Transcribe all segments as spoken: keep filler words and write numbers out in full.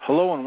Hello and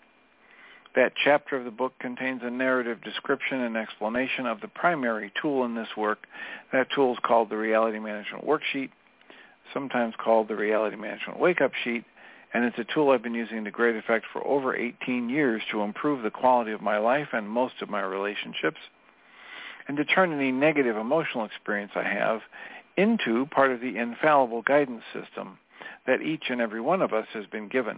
That chapter of the book contains a narrative description and explanation of the primary tool in this work. That tool is called the Reality Management Worksheet, sometimes called the Reality Management Wake-Up Sheet, and it's a tool I've been using to great effect for over eighteen years to improve the quality of my life and most of my relationships, and to turn any negative emotional experience I have into part of the infallible guidance system that each and every one of us has been given.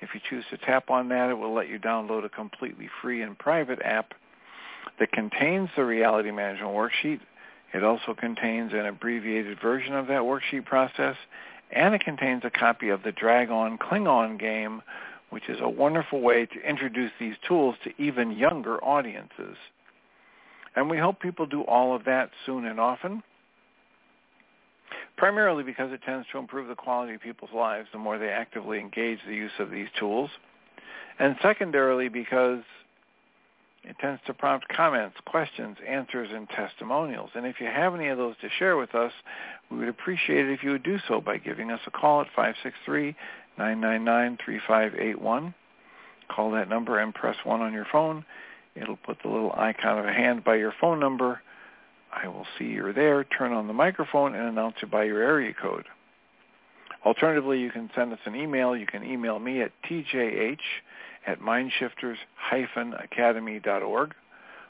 If you choose to tap on that, it will let you download a completely free and private app that contains the Reality Management Worksheet. It also contains an abbreviated version of that worksheet process, and it contains a copy of the Dragon Klingon game, which is a wonderful way to introduce these tools to even younger audiences. And we hope people do all of that soon and often, primarily because it tends to improve the quality of people's lives the more they actively engage the use of these tools, and secondarily because it tends to prompt comments, questions, answers, and testimonials. And if you have any of those to share with us, we would appreciate it if you would do so by giving us a call at five six three, nine nine nine, three five eight one. Call that number and press one on your phone. It'll put the little icon of a hand by your phone number. I will see you're there, turn on the microphone, and announce it by your area code. Alternatively, you can send us an email. You can email me at t j h at mind shifters dash academy dot org,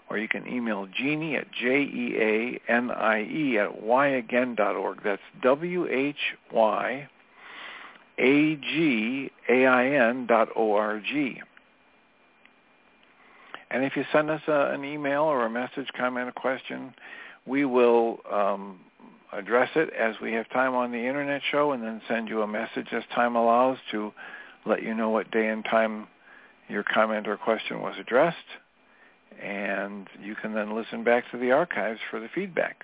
or you can email Jeanie at j e a n i e at why again dot org. That's w h y a g a i n dot O R G. And if you send us a, an email or a message, comment, a question, we will um, address it as we have time on the Internet show, and then send you a message as time allows to let you know what day and time your comment or question was addressed. And you can then listen back to the archives for the feedback.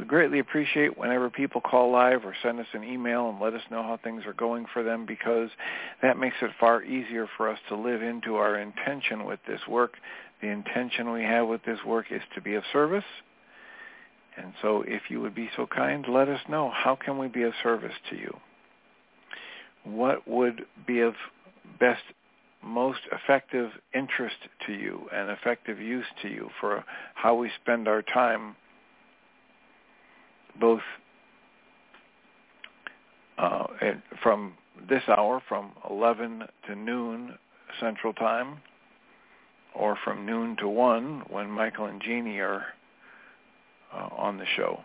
We greatly appreciate whenever people call live or send us an email and let us know how things are going for them, because that makes it far easier for us to live into our intention with this work. The intention we have with this work is to be of service. And so if you would be so kind, let us know, how can we be of service to you? what would be of best, most effective interest to you and effective use to you for how we spend our time, both uh, from this hour, from eleven to noon Central Time, or from noon to one when Michael and Jeanie are uh, on the show.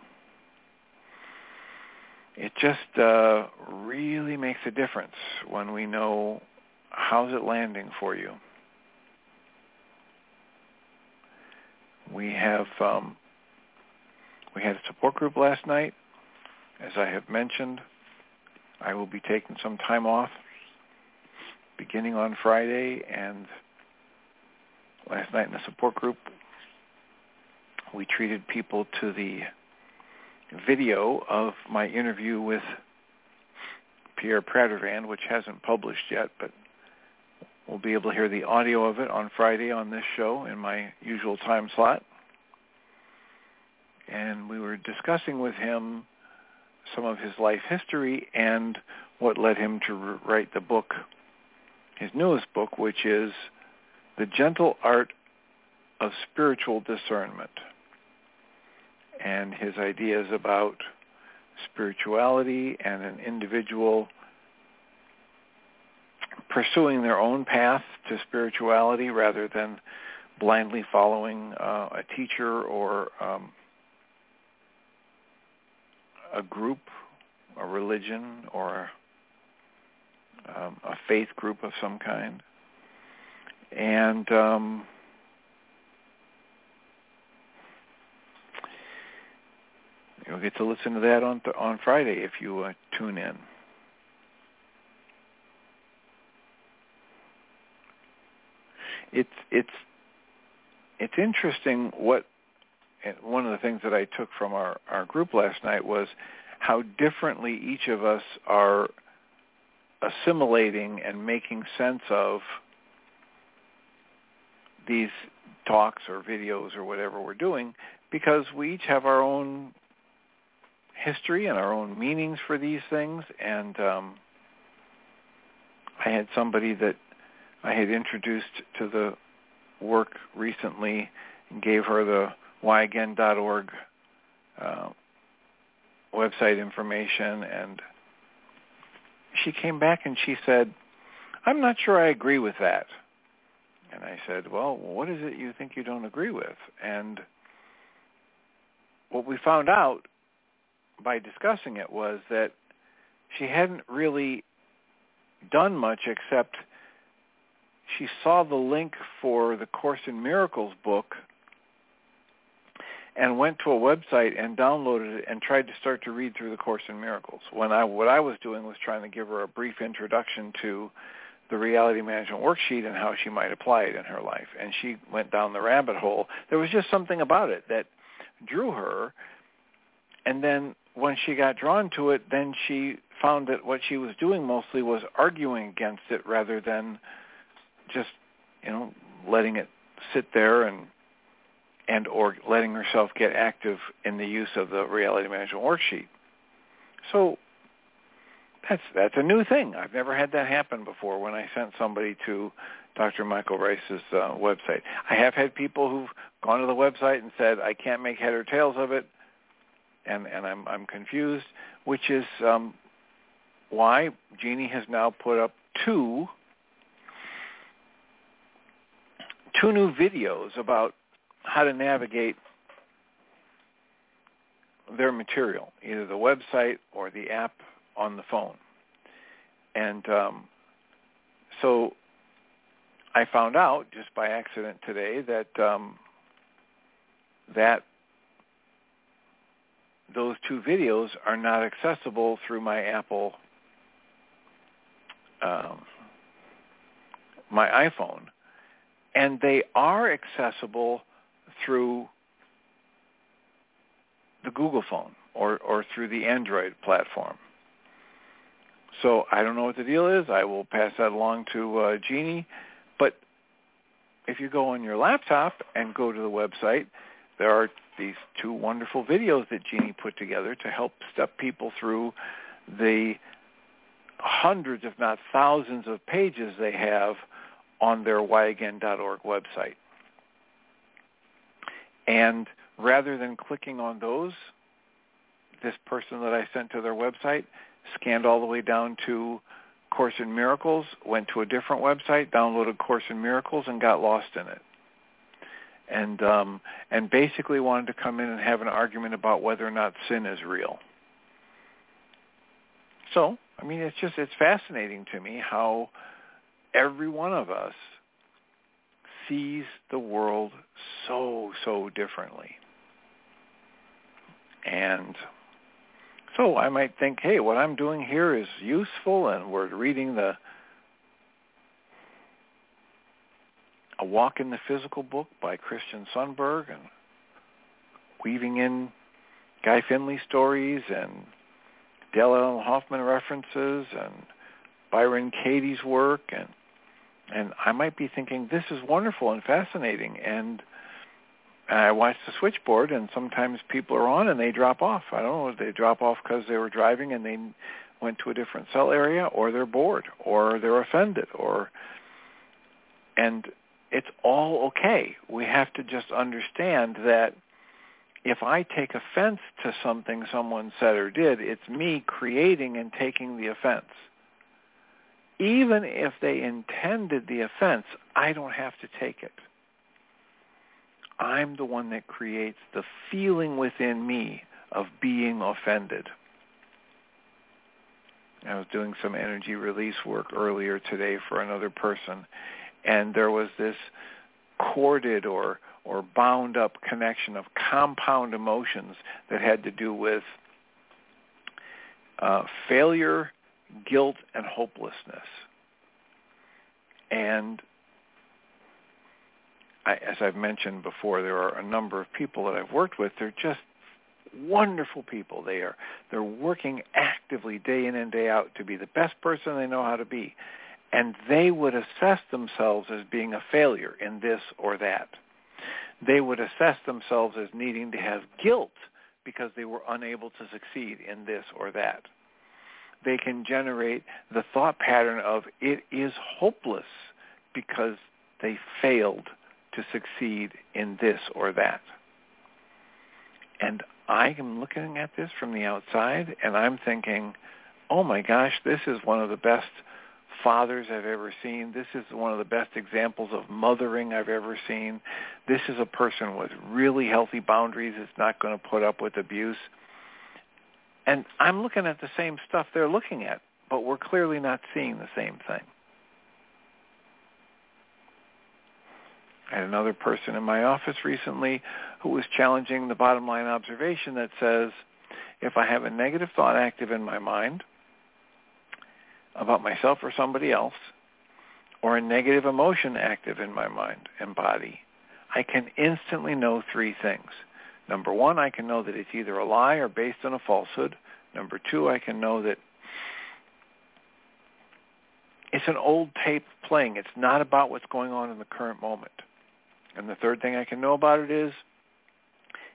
It just uh, really makes a difference when we know how's it landing for you. We have um, we had a support group last night. As I have mentioned, I will be taking some time off beginning on Friday, and last night in the support group, we treated people to the video of my interview with Pierre Pradervand, which hasn't published yet, but we'll be able to hear the audio of it on Friday on this show in my usual time slot. And we were discussing with him some of his life history and what led him to write the book, his newest book, which is The Gentle Art of Spiritual Discernment, and his ideas about spirituality and an individual pursuing their own path to spirituality rather than blindly following uh, a teacher or um, a group, a religion, or um, a faith group of some kind. And um, you'll get to listen to that on th- on Friday if you uh, tune in. It's it's it's interesting what, and one of the things that I took from our, our group last night was how differently each of us are assimilating and making sense of these talks or videos or whatever we're doing, because we each have our own history and our own meanings for these things. And um, I had somebody that I had introduced to the work recently and gave her the why again dot org uh, website information, and she came back and she said, "I'm not sure I agree with that." And I said, "Well, what is it you think you don't agree with?" And what we found out by discussing it was that she hadn't really done much, except she saw the link for the Course in Miracles book and went to a website and downloaded it and tried to start to read through the Course in Miracles. When I, what I was doing was trying to give her a brief introduction to the Reality Management Worksheet and how she might apply it in her life. And she went down the rabbit hole. There was just something about it that drew her. And then when she got drawn to it, then she found that what she was doing mostly was arguing against it rather than just, you know, letting it sit there and and or letting herself get active in the use of the Reality Management Worksheet. So That's that's a new thing. I've never had that happen before when I sent somebody to Doctor Michael Ryce's uh, website. I have had people who've gone to the website and said, "I can't make head or tails of it, and, and I'm I'm confused," which is um, why Jeanie has now put up two, two new videos about how to navigate their material, either the website or the app on the phone. And um, so I found out just by accident today that um, that those two videos are not accessible through my Apple, um, my iPhone, and they are accessible through the Google phone or, or through the Android platform. So I don't know what the deal is. I will pass that along to uh, Jeanie. But if you go on your laptop and go to the website, there are these two wonderful videos that Jeanie put together to help step people through the hundreds, if not thousands, of pages they have on their why again dot org website. And rather than clicking on those, this person that I sent to their website scanned all the way down to Course in Miracles, went to a different website, downloaded Course in Miracles, and got lost in it. And um, and basically wanted to come in and have an argument about whether or not sin is real. So, I mean, it's just, it's fascinating to me how every one of us sees the world so, so differently. And so I might think, hey, what I'm doing here is useful, and we're reading the A Walk in the Physical book by Christian Sundberg, and weaving in Guy Finley stories and Dale Ellen Hoffman references and Byron Katie's work, and and I might be thinking, this is wonderful and fascinating, and I watch the switchboard, and sometimes people are on and they drop off. I don't know, they drop off because they were driving and they went to a different cell area, or they're bored, or they're offended, or and it's all okay. We have to just understand that if I take offense to something someone said or did, it's me creating and taking the offense. Even if they intended the offense, I don't have to take it. I'm the one that creates the feeling within me of being offended. I was doing some energy release work earlier today for another person, and there was this corded or, or bound-up connection of compound emotions that had to do with uh, failure, guilt, and hopelessness. And I, as I've mentioned before, there are a number of people that I've worked with. They're just wonderful people. They are, they're working actively day in and day out to be the best person they know how to be. And they would assess themselves as being a failure in this or that. They would assess themselves as needing to have guilt because they were unable to succeed in this or that. They can generate the thought pattern of it is hopeless because they failed to succeed in this or that. And I am looking at this from the outside, and I'm thinking, oh my gosh, this is one of the best fathers I've ever seen. This is one of the best examples of mothering I've ever seen. This is a person with really healthy boundaries that's not going to put up with abuse. And I'm looking at the same stuff they're looking at, but we're clearly not seeing the same thing. I had another person in my office recently who was challenging the bottom line observation that says, if I have a negative thought active in my mind about myself or somebody else, or a negative emotion active in my mind and body, I can instantly know three things. Number one, I can know that it's either a lie or based on a falsehood. Number two, I can know that it's an old tape playing. It's not about what's going on in the current moment. And the third thing I can know about it is,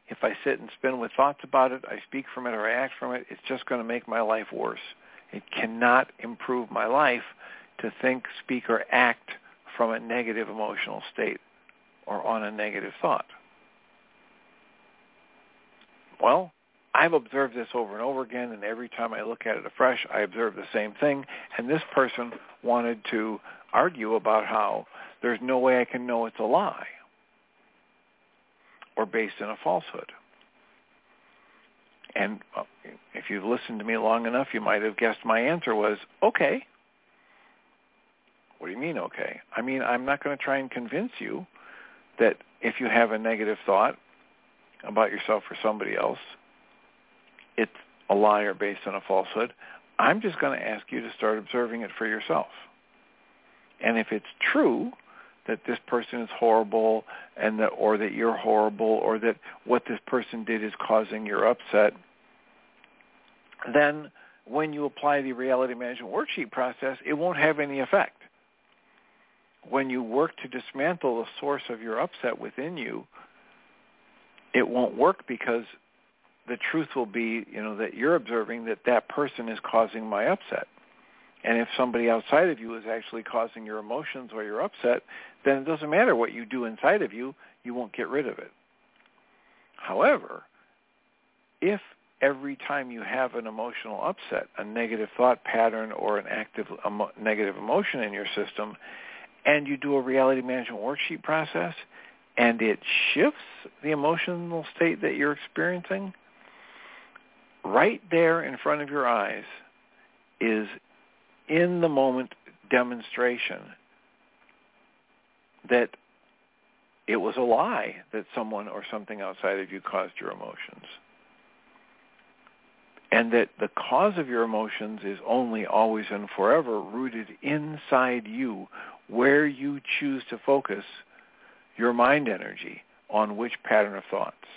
if I sit and spin with thoughts about it, I speak from it or I act from it, it's just going to make my life worse. It cannot improve my life to think, speak, or act from a negative emotional state or on a negative thought. Well, I've observed this over and over again, and every time I look at it afresh, I observe the same thing. And this person wanted to argue about how there's no way I can know it's a lie or based on a falsehood. And if you've listened to me long enough, you might have guessed my answer was, okay. What do you mean, okay? I mean, I'm not going to try and convince you that if you have a negative thought about yourself or somebody else, it's a lie or based on a falsehood. I'm just going to ask you to start observing it for yourself. And if it's true that this person is horrible, and that, or that you're horrible, or that what this person did is causing your upset, then when you apply the reality management worksheet process, it won't have any effect. When you work to dismantle the source of your upset within you, it won't work, because the truth will be, you know, that you're observing that that person is causing my upset. And if somebody outside of you is actually causing your emotions or your upset, then it doesn't matter what you do inside of you, you won't get rid of it. However, if every time you have an emotional upset, a negative thought pattern or an active emo- negative emotion in your system, and you do a reality management worksheet process, and it shifts the emotional state that you're experiencing, right there in front of your eyes is in the moment demonstration that it was a lie that someone or something outside of you caused your emotions. And that the cause of your emotions is only, always, and forever rooted inside you, where you choose to focus your mind energy on which pattern of thoughts.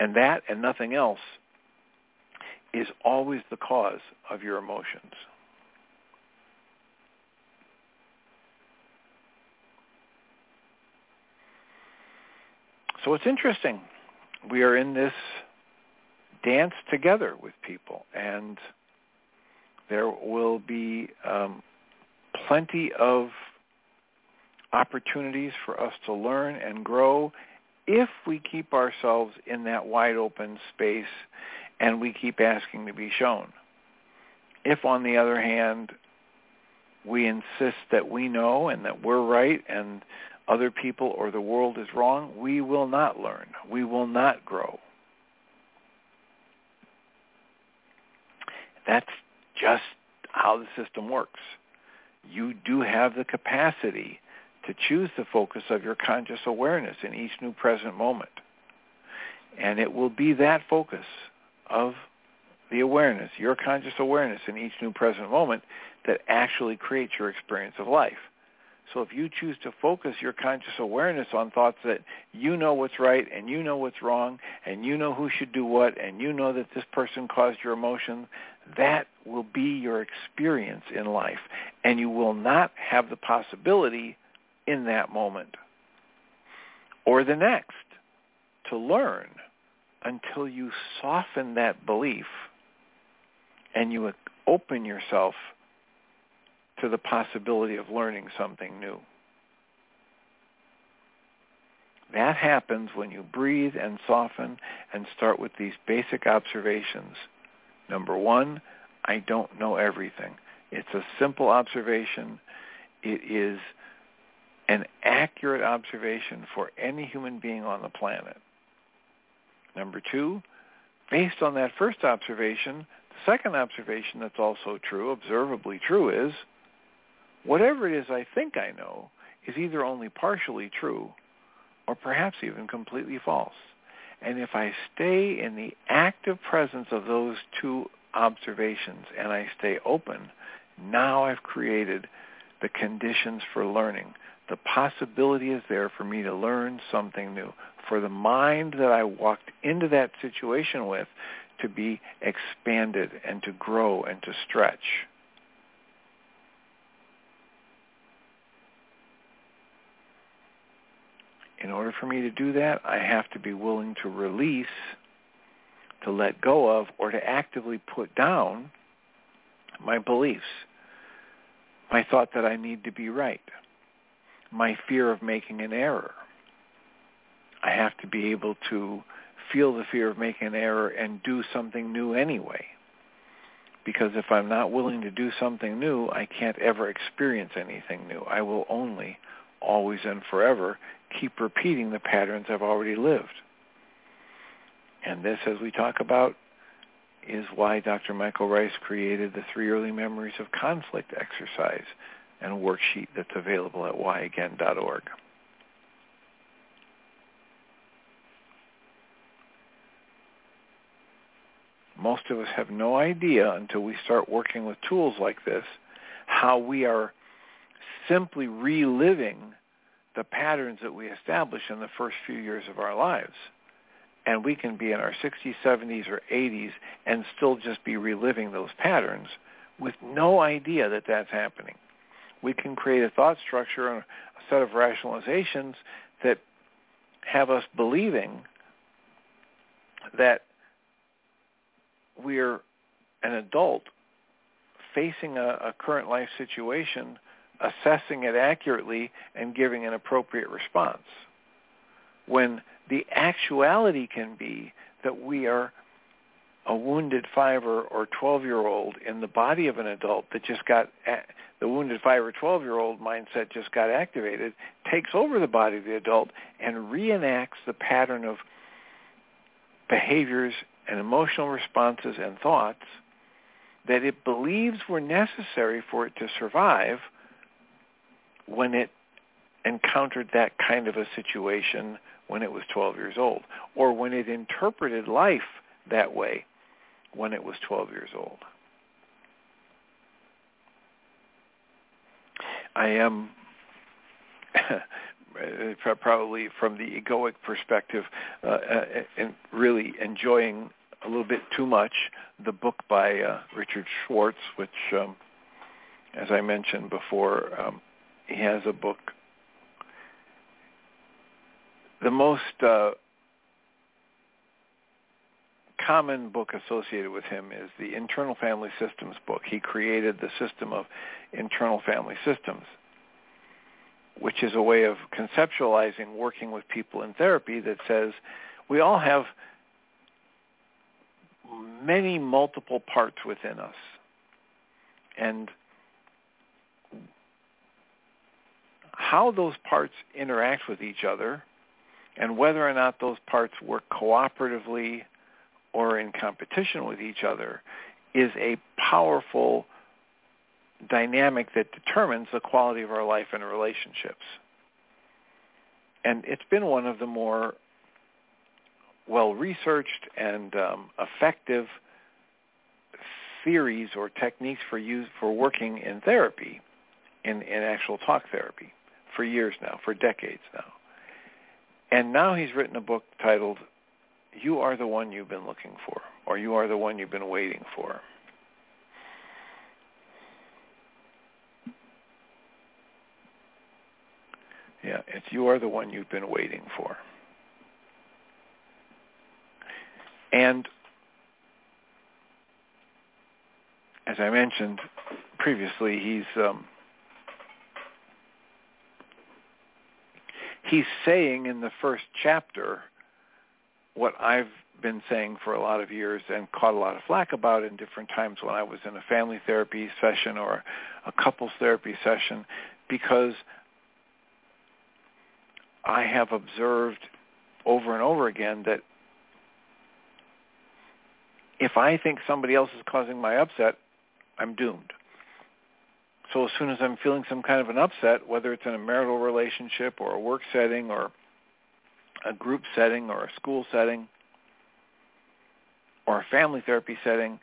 And that and nothing else is always the cause of your emotions. So it's interesting. We are in this dance together with people, and there will be um, plenty of opportunities for us to learn and grow if we keep ourselves in that wide open space and we keep asking to be shown. If, on the other hand, we insist that we know and that we're right and other people or the world is wrong, we will not learn. We will not grow. That's just how the system works. You do have the capacity to choose the focus of your conscious awareness in each new present moment. And it will be that focus of the awareness, your conscious awareness in each new present moment, that actually creates your experience of life. So if you choose to focus your conscious awareness on thoughts that you know what's right and you know what's wrong and you know who should do what and you know that this person caused your emotion, that will be your experience in life. And you will not have the possibility in that moment or the next to learn until you soften that belief and you open yourself to the possibility of learning something new. That happens when you breathe and soften and start with these basic observations. Number one, I don't know everything. It's a simple observation. It is an accurate observation for any human being on the planet. Number two, based on that first observation, the second observation that's also true, observably true, is whatever it is I think I know is either only partially true or perhaps even completely false. And if I stay in the active presence of those two observations and I stay open, now I've created the conditions for learning. The possibility is there for me to learn something new, for the mind that I walked into that situation with to be expanded and to grow and to stretch. In order for me to do that, I have to be willing to release, to let go of, or to actively put down my beliefs, my thought that I need to be right, my fear of making an error. I have to be able to feel the fear of making an error and do something new anyway. Because if I'm not willing to do something new, I can't ever experience anything new. I will only, always and forever, keep repeating the patterns I've already lived. And this, as we talk about, is why Doctor Michael Ryce created the Three Early Memories of Conflict exercise and worksheet that's available at why again dot org. Most of us have no idea until we start working with tools like this how we are simply reliving the patterns that we establish in the first few years of our lives. And we can be in our sixties, seventies, or eighties and still just be reliving those patterns with no idea that that's happening. We can create a thought structure and a set of rationalizations that have us believing that we're an adult facing a, a current life situation, assessing it accurately, and giving an appropriate response. When the actuality can be that we are a wounded fiver or twelve-year-old in the body of an adult that just got, the wounded five or twelve-year-old mindset just got activated, takes over the body of the adult and reenacts the pattern of behaviors and emotional responses and thoughts that it believes were necessary for it to survive when it encountered that kind of a situation when it was twelve years old, or when it interpreted life that way when it was twelve years old. I am probably, from the egoic perspective, uh, uh, and really enjoying a little bit too much the book by uh, Richard Schwartz, which, um, as I mentioned before, um, he has a book. The most uh, common book associated with him is the Internal Family Systems book. He created the system of Internal Family Systems, which is a way of conceptualizing working with people in therapy that says we all have many multiple parts within us. And how those parts interact with each other, and whether or not those parts work cooperatively or in competition with each other, is a powerful dynamic that determines the quality of our life and relationships. And it's been one of the more well-researched and um, effective theories or techniques for use for working in therapy, in, in actual talk therapy, for years now, for decades now. And now he's written a book titled, You Are the One You've Been Looking For, or You Are the One You've Been Waiting For. Yeah, it's You Are the One You've Been Waiting For. And as I mentioned previously, he's um, he's saying in the first chapter what I've been saying for a lot of years and caught a lot of flack about in different times when I was in a family therapy session or a couples therapy session, because I have observed over and over again that if I think somebody else is causing my upset, I'm doomed. So as soon as I'm feeling some kind of an upset, whether it's in a marital relationship or a work setting or a group setting or a school setting or a family therapy setting,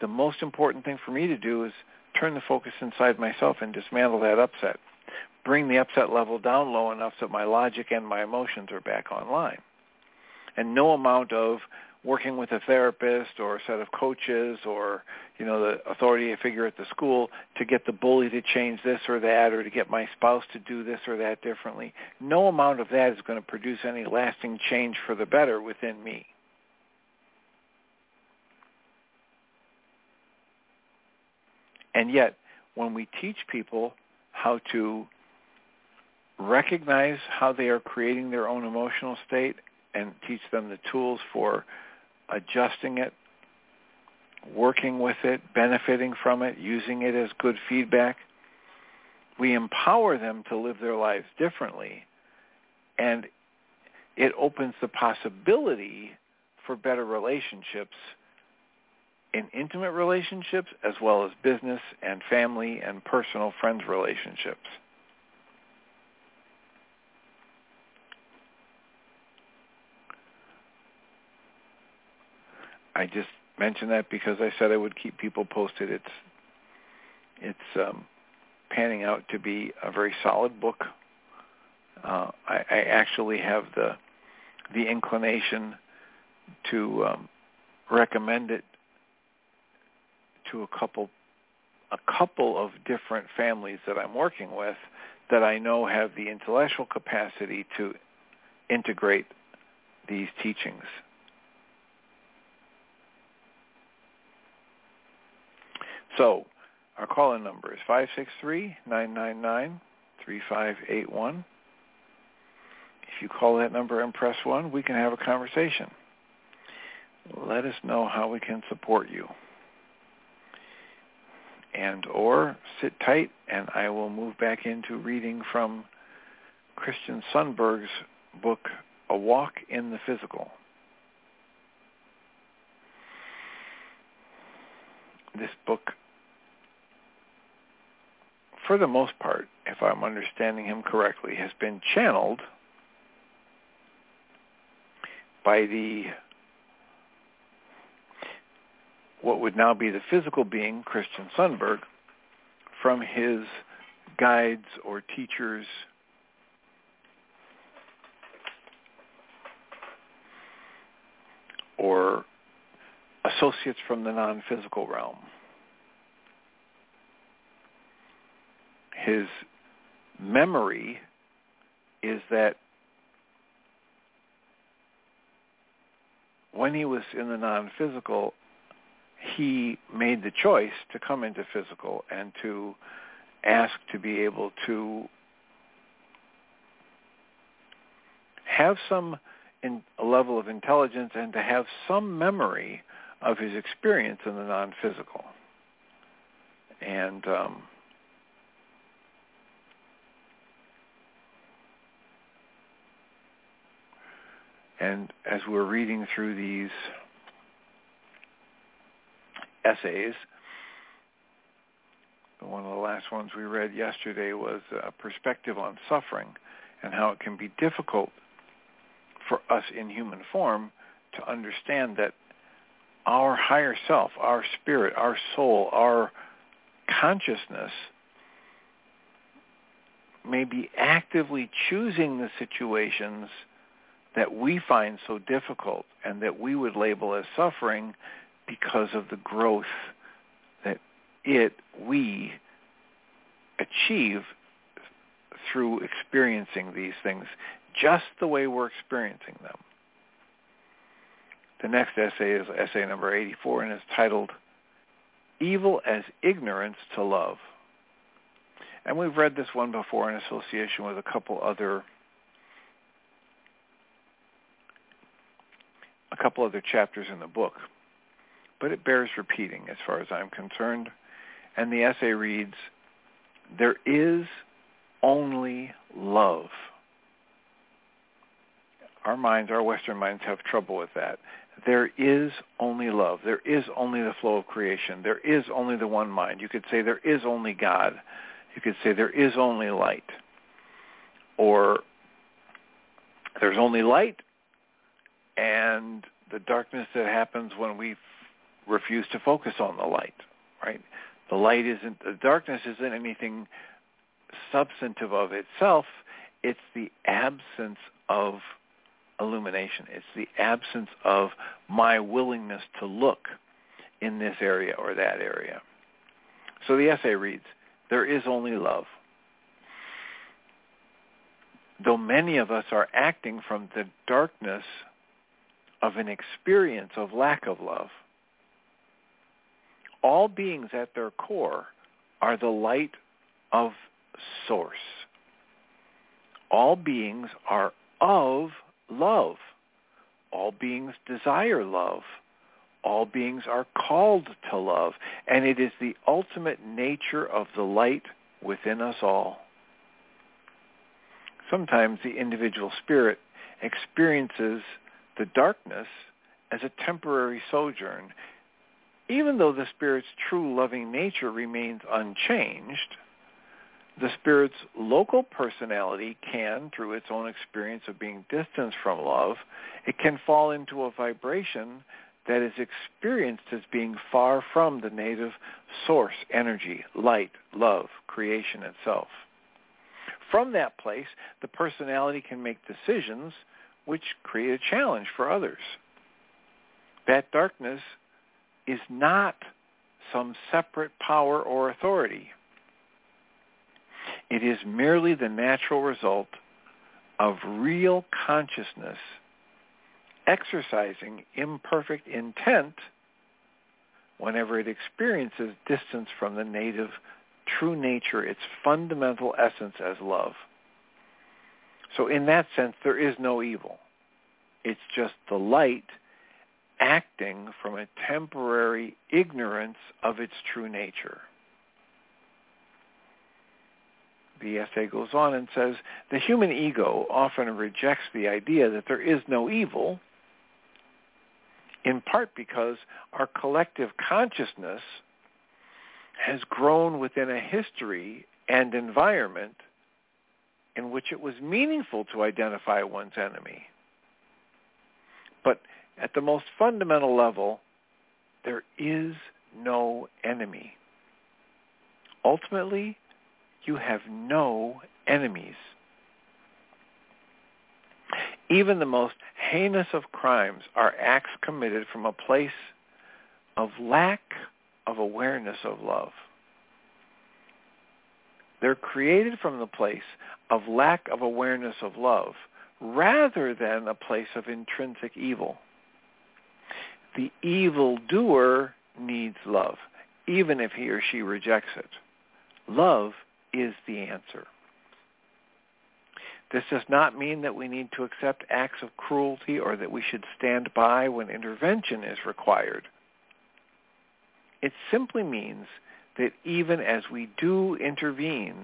the most important thing for me to do is turn the focus inside myself and dismantle that upset. Bring the upset level down low enough that my logic and my emotions are back online. And no amount of working with a therapist or a set of coaches or, you know, the authority figure at the school to get the bully to change this or that, or to get my spouse to do this or that differently. No amount of that is going to produce any lasting change for the better within me. And yet, when we teach people how to recognize how they are creating their own emotional state and teach them the tools for adjusting it, working with it, benefiting from it, using it as good feedback, we empower them to live their lives differently, and it opens the possibility for better relationships, in intimate relationships as well as business and family and personal friends relationships. I just mentioned that because I said I would keep people posted. It's it's um, panning out to be a very solid book. Uh, I, I actually have the the inclination to um, recommend it to a couple a couple of different families that I'm working with that I know have the intellectual capacity to integrate these teachings. So Our call-in number is five six three, nine nine nine, three five eight one. If you call that number and press one, we can have a conversation. Let us know how we can support you. And or sit tight, and I will move back into reading from Christian Sundberg's book, A Walk in the Physical. This book, for the most part, if I'm understanding him correctly, has been channeled by the what would now be the physical being, Christian Sundberg, from his guides or teachers or associates from the non-physical realm. His memory is that when he was in the non-physical, he made the choice to come into physical and to ask to be able to have some in a level of intelligence and to have some memory of his experience in the non-physical. And um, and as we're reading through these essays, one of the last ones we read yesterday was a perspective on suffering and how it can be difficult for us in human form to understand that our higher self, our spirit, our soul, our consciousness may be actively choosing the situations that we find so difficult and that we would label as suffering because of the growth that it, we, achieve through experiencing these things just the way we're experiencing them. The next essay is essay number eighty-four, and it's titled, Evil as Ignorance to Love. And we've read this one before in association with a couple other a couple other chapters in the book. But it bears repeating as far as I'm concerned. And the essay reads, There is only love. Our minds, our Western minds, have trouble with that. There is only love. There is only the flow of creation. There is only the one mind. You could say there is only God. You could say there is only light. Or there's only light, and the darkness that happens when we refuse to focus on the light, right? The light isn't, the darkness isn't anything substantive of itself. It's the absence of illumination. It's the absence of my willingness to look in this area or that area. So the essay reads, There is only love. Though many of us are acting from the darkness of an experience of lack of love, all beings at their core are the light of source. All beings are of love. All beings desire love. All beings are called to love. And it is the ultimate nature of the light within us all. Sometimes the individual spirit experiences the darkness as a temporary sojourn, even though the Spirit's true loving nature remains unchanged. The Spirit's local personality can, through its own experience of being distanced from love, it can fall into a vibration that is experienced as being far from the native source, energy, light, love, creation itself. From that place, the personality can make decisions which create a challenge for others. That darkness is not some separate power or authority. It is merely the natural result of real consciousness exercising imperfect intent whenever it experiences distance from the native true nature, its fundamental essence as love. So in that sense, there is no evil. It's just the light acting from a temporary ignorance of its true nature. The essay goes on and says, the human ego often rejects the idea that there is no evil, in part because our collective consciousness has grown within a history and environment in which it was meaningful to identify one's enemy. But at the most fundamental level, there is no enemy. Ultimately, you have no enemies. Even the most heinous of crimes are acts committed from a place of lack of awareness of love. They're created from the place of lack of awareness of love rather than a place of intrinsic evil. The evildoer needs love, even if he or she rejects it. Love is the answer. This does not mean that we need to accept acts of cruelty or that we should stand by when intervention is required. It simply means that even as we do intervene,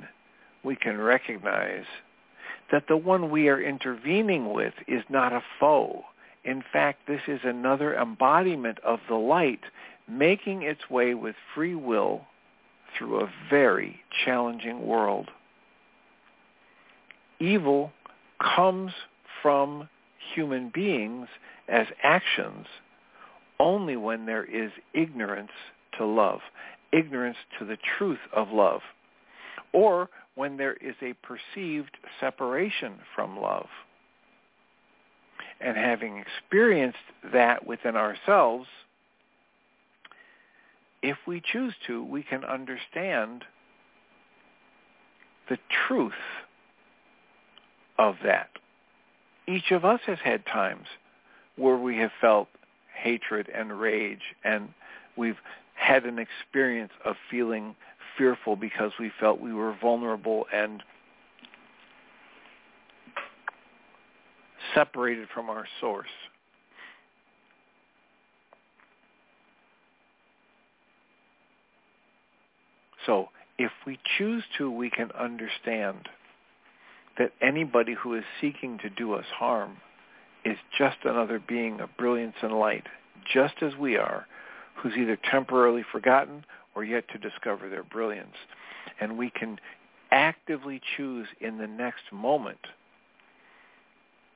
we can recognize that the one we are intervening with is not a foe. In fact, this is another embodiment of the light making its way with free will through a very challenging world. Evil comes from human beings as actions only when there is ignorance to love, ignorance to the truth of love, or when there is a perceived separation from love. And having experienced that within ourselves, if we choose to, we can understand the truth of that. Each of us has had times where we have felt hatred and rage, and we've had an experience of feeling fearful because we felt we were vulnerable and separated from our source. So if we choose to, we can understand that anybody who is seeking to do us harm is just another being of brilliance and light, just as we are, who's either temporarily forgotten or yet to discover their brilliance. And we can actively choose in the next moment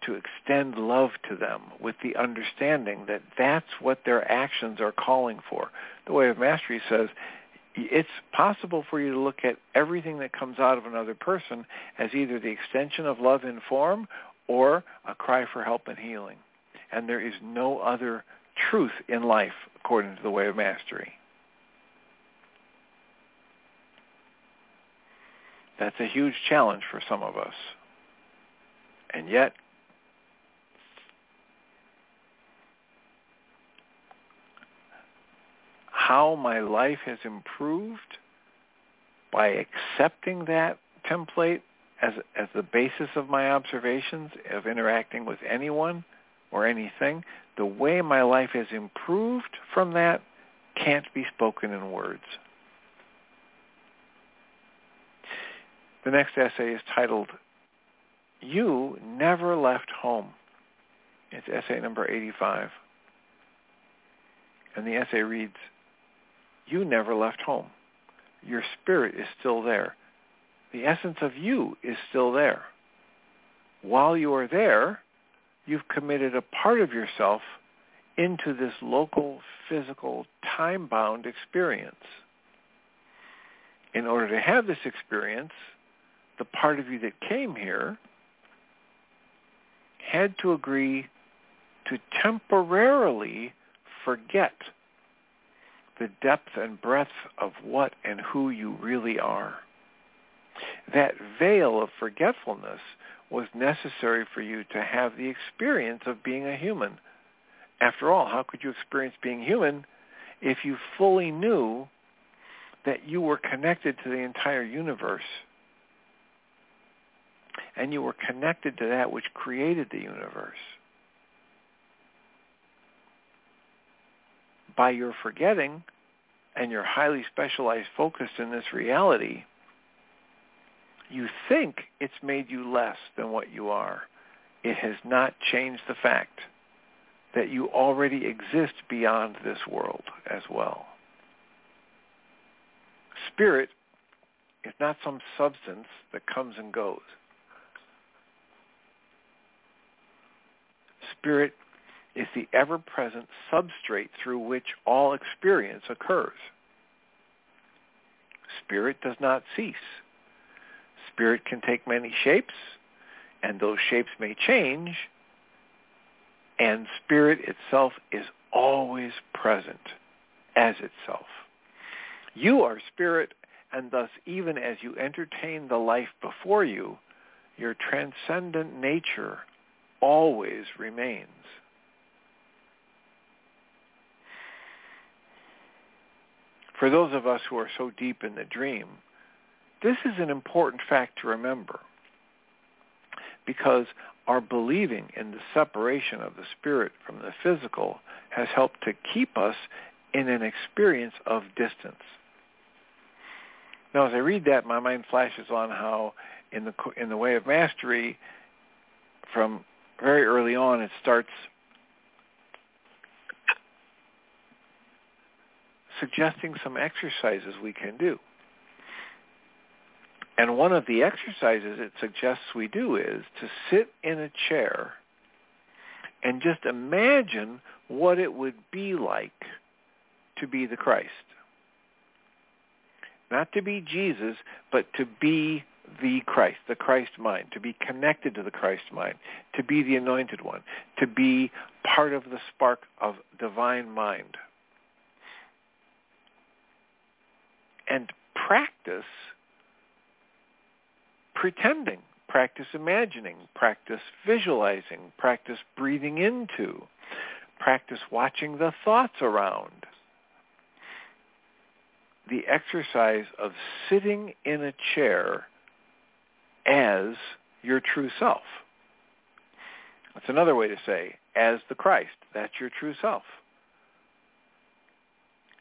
to extend love to them with the understanding that that's what their actions are calling for. The Way of Mastery says, it's possible for you to look at everything that comes out of another person as either the extension of love in form or a cry for help and healing. And there is no other truth in life, according to the Way of Mastery. That's a huge challenge for some of us. And yet, how my life has improved by accepting that template as as the basis of my observations of interacting with anyone or anything, the way my life has improved from that can't be spoken in words. The next essay is titled, You Never Left Home. It's essay number eighty-five. And the essay reads, You never left home. Your spirit is still there. The essence of you is still there. While you are there, you've committed a part of yourself into this local, physical, time-bound experience. In order to have this experience, the part of you that came here had to agree to temporarily forget the depth and breadth of what and who you really are. That veil of forgetfulness was necessary for you to have the experience of being a human. After all, how could you experience being human if you fully knew that you were connected to the entire universe and you were connected to that which created the universe by your forgetting and your highly specialized focus in this reality, you think it's made you less than what you are. It has not changed the fact that you already exist beyond this world as well. Spirit is not some substance that comes and goes. Spirit is the ever-present substrate through which all experience occurs. Spirit does not cease. Spirit can take many shapes, and those shapes may change, and Spirit itself is always present as itself. You are Spirit, and thus even as you entertain the life before you, your transcendent nature always remains. For those of us who are so deep in the dream, this is an important fact to remember, because our believing in the separation of the spirit from the physical has helped to keep us in an experience of distance. Now, as I read that, my mind flashes on how in the in the Way of Mastery, from very early on, it starts suggesting some exercises we can do. And one of the exercises it suggests we do is to sit in a chair and just imagine what it would be like to be the Christ. Not to be Jesus, but to be the Christ, the Christ mind, to be connected to the Christ mind, to be the anointed one, to be part of the spark of divine mind. And practice pretending, practice imagining, practice visualizing, practice breathing into, practice watching the thoughts around. The exercise of sitting in a chair as your true self. That's another way to say, as the Christ, that's your true self.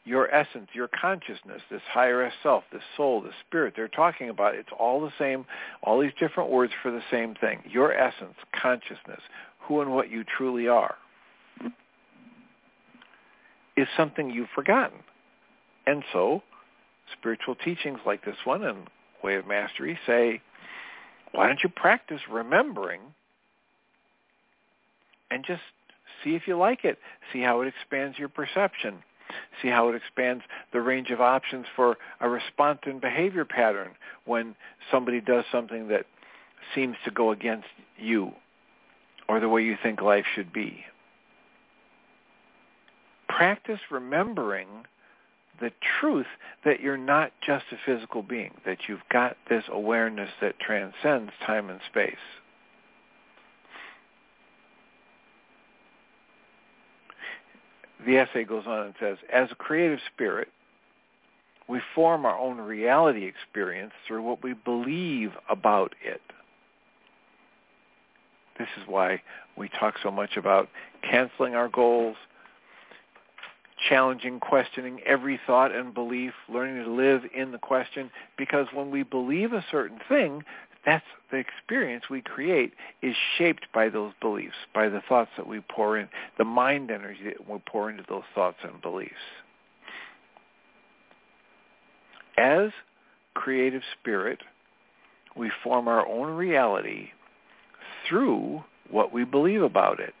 Your essence, your consciousness, this higher self, this soul, this spirit they're talking about, it's all the same, all these different words for the same thing. Your essence, consciousness, who and what you truly are, is something you've forgotten. And so, spiritual teachings like this one and Way of Mastery say, why don't you practice remembering and just see if you like it, see how it expands your perception. See how it expands the range of options for a response and behavior pattern when somebody does something that seems to go against you or the way you think life should be. Practice remembering the truth that you're not just a physical being, that you've got this awareness that transcends time and space. The essay goes on and says, as a creative spirit, we form our own reality experience through what we believe about it. This is why we talk so much about canceling our goals, challenging, questioning every thought and belief, learning to live in the question, because when we believe a certain thing, that's the experience we create is shaped by those beliefs, by the thoughts that we pour in, the mind energy that we pour into those thoughts and beliefs. As creative spirit, we form our own reality through what we believe about it.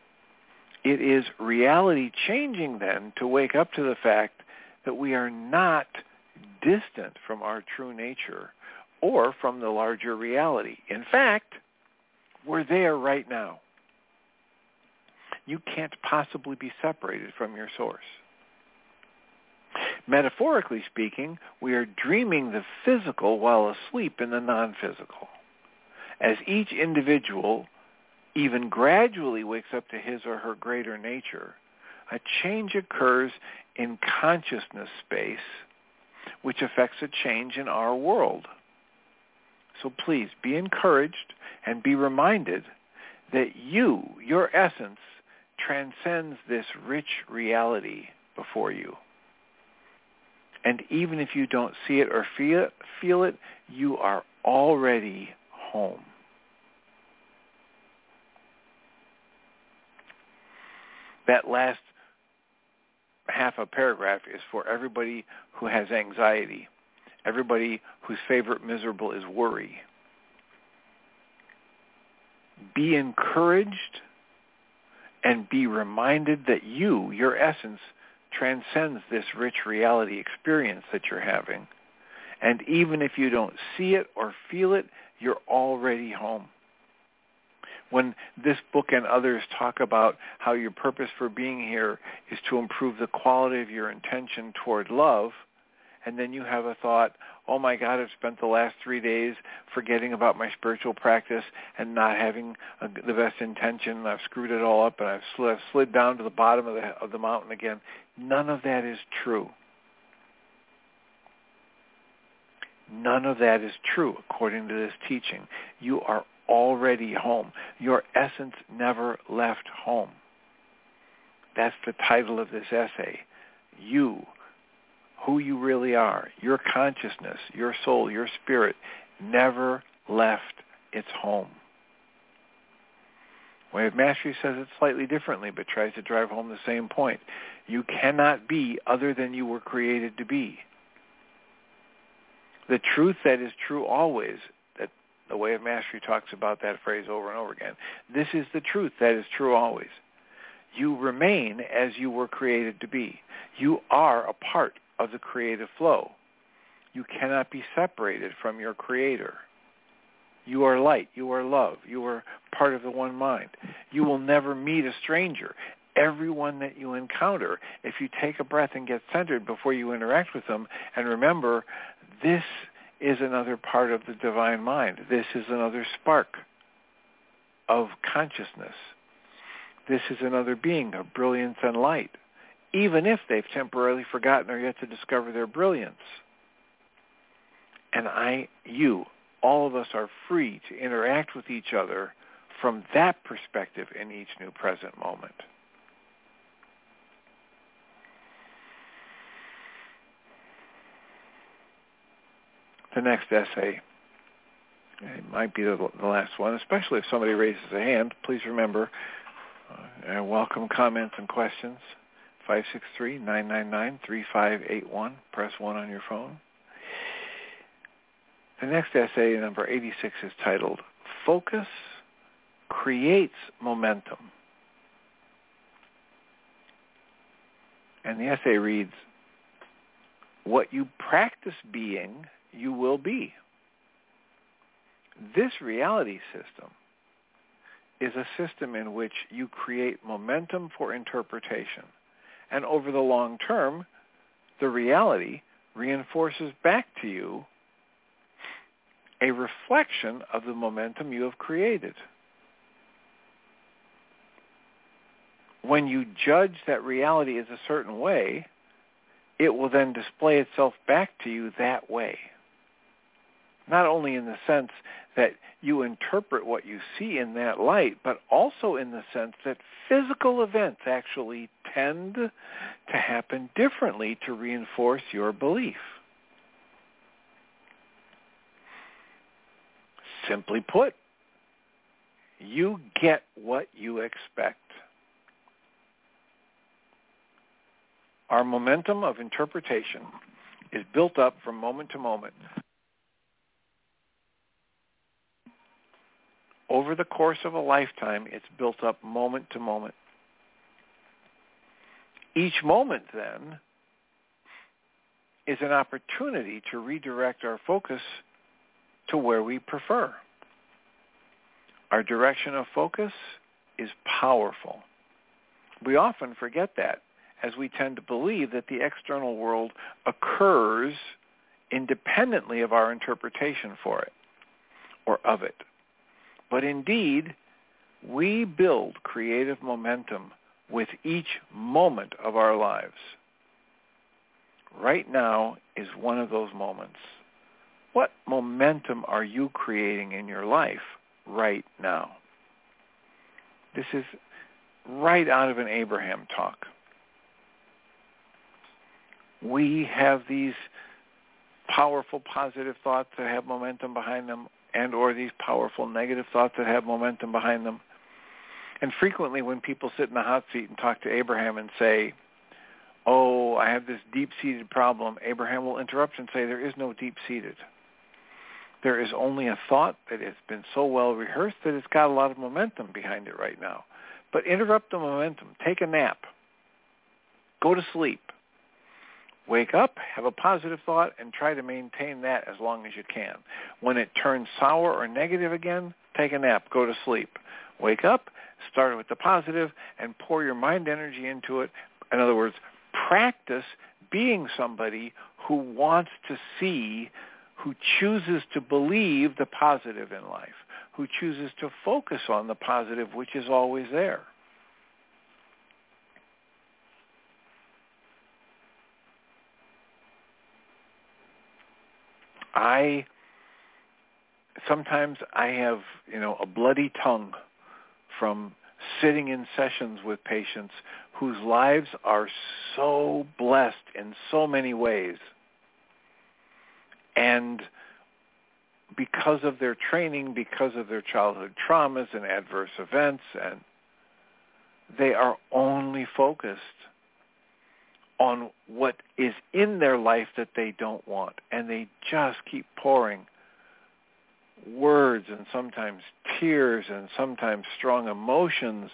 It is reality changing then to wake up to the fact that we are not distant from our true nature or from the larger reality. In fact, we're there right now. You can't possibly be separated from your source. Metaphorically speaking, we are dreaming the physical while asleep in the non-physical. As each individual even gradually wakes up to his or her greater nature, a change occurs in consciousness space, which affects a change in our world. So please be encouraged and be reminded that you, your essence, transcends this rich reality before you. And even if you don't see it or feel it, feel it, you are already home. That last half a paragraph is for everybody who has anxiety, everybody whose favorite miserable is worry. Be encouraged and be reminded that you, your essence, transcends this rich reality experience that you're having. And even if you don't see it or feel it, you're already home. When this book and others talk about how your purpose for being here is to improve the quality of your intention toward love, and then you have a thought, oh my God, I've spent the last three days forgetting about my spiritual practice and not having a, the best intention, and I've screwed it all up, and I've slid, I've slid down to the bottom of the, of the mountain again. None of that is true. None of that is true according to this teaching. You are already home. Your essence never left home. That's the title of this essay. You, who you really are, your consciousness, your soul, your spirit, never left its home. Way of Mastery says it slightly differently, but tries to drive home the same point. You cannot be other than you were created to be. The truth that is true always, the Way of Mastery talks about that phrase over and over again. This is the truth that is true always. You remain as you were created to be. You are a part of the creative flow. You cannot be separated from your Creator. You are light. You are love. You are part of the one mind. You will never meet a stranger. Everyone that you encounter, if you take a breath and get centered before you interact with them, and remember, this is another part of the divine mind. This is another spark of consciousness. This is another being of brilliance and light, even if they've temporarily forgotten or yet to discover their brilliance. And I, you, all of us are free to interact with each other from that perspective in each new present moment. The next essay, it might be the, the last one, especially if somebody raises a hand. Please remember, uh, I welcome comments and questions, five six three, nine nine nine, three five eight one. Press one on your phone. The next essay, number eighty-six, is titled, Focus Creates Momentum. And the essay reads, What you practice being, you will be. This reality system is a system in which you create momentum for interpretation. And over the long term, the reality reinforces back to you a reflection of the momentum you have created. When you judge that reality is a certain way, it will then display itself back to you that way. Not only in the sense that you interpret what you see in that light, but also in the sense that physical events actually tend to happen differently to reinforce your belief. Simply put, you get what you expect. Our momentum of interpretation is built up from moment to moment. Over the course of a lifetime, it's built up moment to moment. Each moment, then, is an opportunity to redirect our focus to where we prefer. Our direction of focus is powerful. We often forget that, as we tend to believe that the external world occurs independently of our interpretation for it or of it. But indeed, we build creative momentum with each moment of our lives. Right now is one of those moments. What momentum are you creating in your life right now? This is right out of an Abraham talk. We have these powerful positive thoughts that have momentum behind them, and or these powerful negative thoughts that have momentum behind them. And frequently when people sit in the hot seat and talk to Abraham and say, oh, I have this deep-seated problem, Abraham will interrupt and say, there is no deep-seated. There is only a thought that has been so well rehearsed that it's got a lot of momentum behind it right now. But interrupt the momentum. Take a nap. Go to sleep. Wake up, have a positive thought, and try to maintain that as long as you can. When it turns sour or negative again, take a nap, go to sleep. Wake up, start with the positive, and pour your mind energy into it. In other words, practice being somebody who wants to see, who chooses to believe the positive in life, who chooses to focus on the positive, which is always there. I, sometimes I have, you know, a bloody tongue from sitting in sessions with patients whose lives are so blessed in so many ways. And because of their training, because of their childhood traumas and adverse events, and they are only focused on what is in their life that they don't want. And they just keep pouring words and sometimes tears and sometimes strong emotions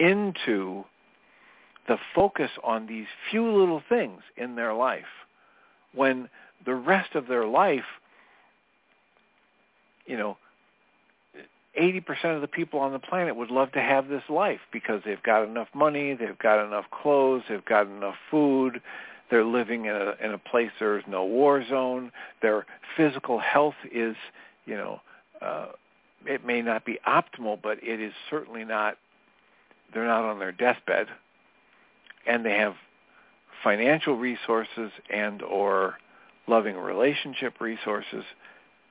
into the focus on these few little things in their life, when the rest of their life, you know, eighty percent of the people on the planet would love to have this life because they've got enough money, they've got enough clothes, they've got enough food, they're living in a, in a place there's no war zone, their physical health is, you know, uh, it may not be optimal, but it is certainly not, they're not on their deathbed, and they have financial resources and or loving relationship resources,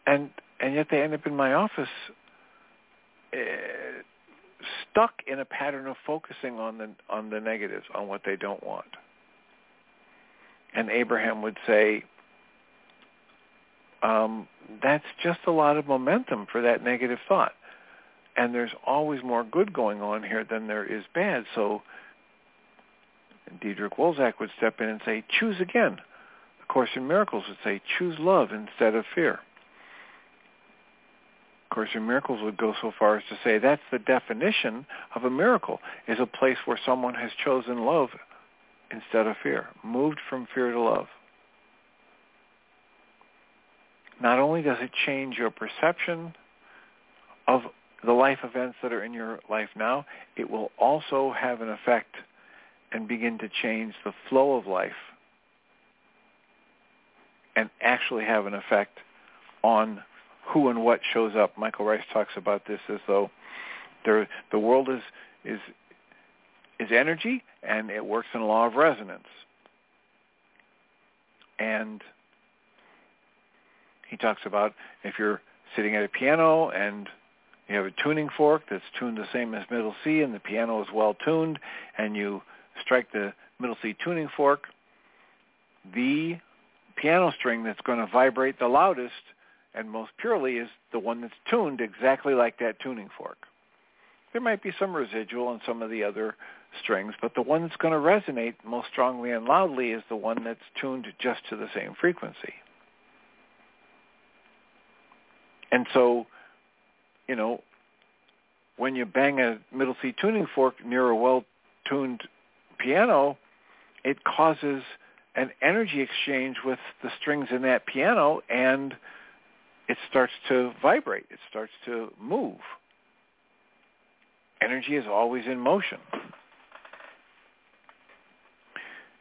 and and yet they end up in my office Uh, stuck in a pattern of focusing on the on the negatives, on what they don't want. And Abraham would say, um, that's just a lot of momentum for that negative thought. And there's always more good going on here than there is bad. So Diedrich Wolzak would step in and say, choose again. The Course in Miracles would say, choose love instead of fear. Course in Miracles would go so far as to say that's the definition of a miracle, is a place where someone has chosen love instead of fear, moved from fear to love. Not only does it change your perception of the life events that are in your life now, it will also have an effect and begin to change the flow of life and actually have an effect on who and what shows up. Michael Ryce talks about this as though there, the world is is is energy, and it works in a law of resonance. And he talks about if you're sitting at a piano and you have a tuning fork that's tuned the same as middle C, and the piano is well tuned, and you strike the middle C tuning fork, the piano string that's going to vibrate the loudest and most purely is the one that's tuned exactly like that tuning fork. There might be some residual on some of the other strings, but the one that's going to resonate most strongly and loudly is the one that's tuned just to the same frequency. And so, you know, when you bang a middle C tuning fork near a well-tuned piano, it causes an energy exchange with the strings in that piano, and it starts to vibrate. It starts to move. Energy is always in motion.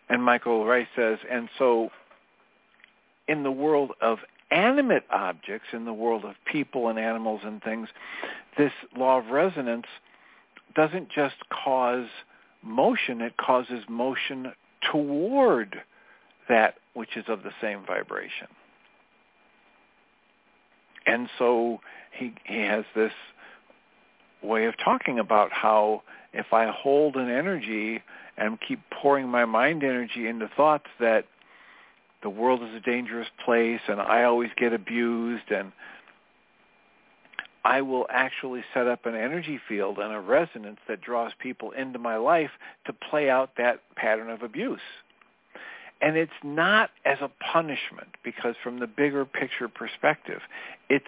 And Michael Ryce says, and so in the world of animate objects, in the world of people and animals and things, this law of resonance doesn't just cause motion. It causes motion toward that which is of the same vibration. And so he he has this way of talking about how if I hold an energy and keep pouring my mind energy into thoughts that the world is a dangerous place and I always get abused, and I will actually set up an energy field and a resonance that draws people into my life to play out that pattern of abuse. And it's not as a punishment, because from the bigger picture perspective, it's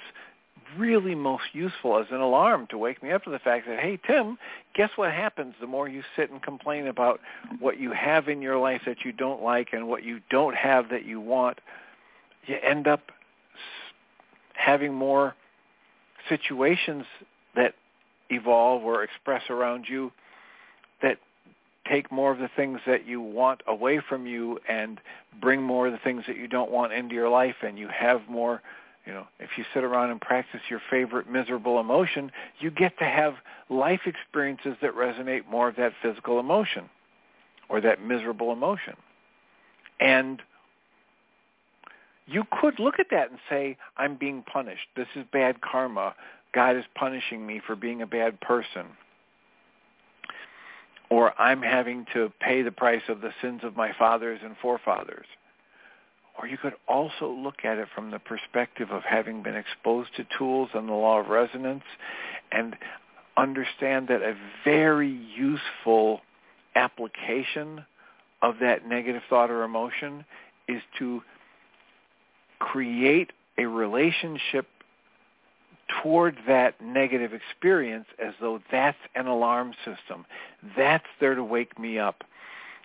really most useful as an alarm to wake me up to the fact that, hey, Tim, guess what happens the more you sit and complain about what you have in your life that you don't like and what you don't have that you want? You end up having more situations that evolve or express around you that take more of the things that you want away from you and bring more of the things that you don't want into your life, and you have more, you know, if you sit around and practice your favorite miserable emotion, you get to have life experiences that resonate more of that physical emotion or that miserable emotion. And you could look at that and say, I'm being punished. This is bad karma. God is punishing me for being a bad person. Or I'm having to pay the price of the sins of my fathers and forefathers. Or you could also look at it from the perspective of having been exposed to tools and the law of resonance, and understand that a very useful application of that negative thought or emotion is to create a relationship toward that negative experience as though that's an alarm system. That's there to wake me up.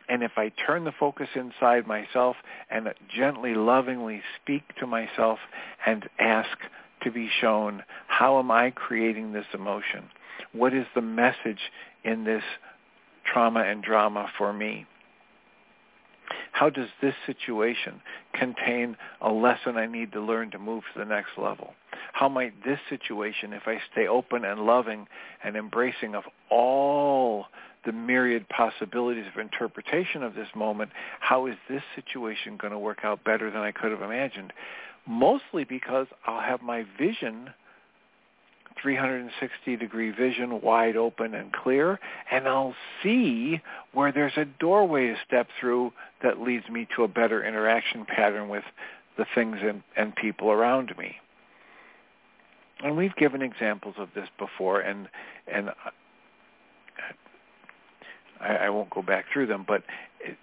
And if I turn the focus inside myself and gently, lovingly speak to myself and ask to be shown, how am I creating this emotion? What is the message in this trauma and drama for me? How does this situation contain a lesson I need to learn to move to the next level? How might this situation, if I stay open and loving and embracing of all the myriad possibilities of interpretation of this moment, how is this situation going to work out better than I could have imagined? Mostly because I'll have my vision, three hundred sixty degree vision, wide open and clear, and I'll see where there's a doorway to step through that leads me to a better interaction pattern with the things and, and people around me. And we've given examples of this before, and and I, I won't go back through them, but it,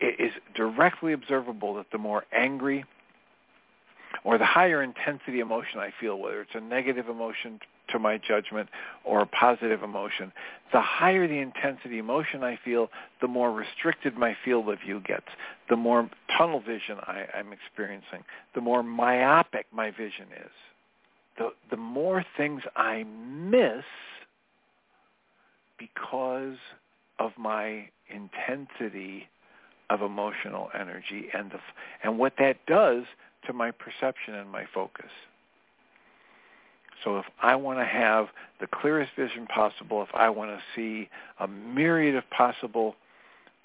it is directly observable that the more angry or the higher intensity emotion I feel, whether it's a negative emotion to my judgment or a positive emotion, the higher the intensity emotion I feel, the more restricted my field of view gets, the more tunnel vision I, I'm experiencing, the more myopic my vision is. The, the more things I miss because of my intensity of emotional energy and the, and what that does to my perception and my focus. So if I want to have the clearest vision possible, if I want to see a myriad of possible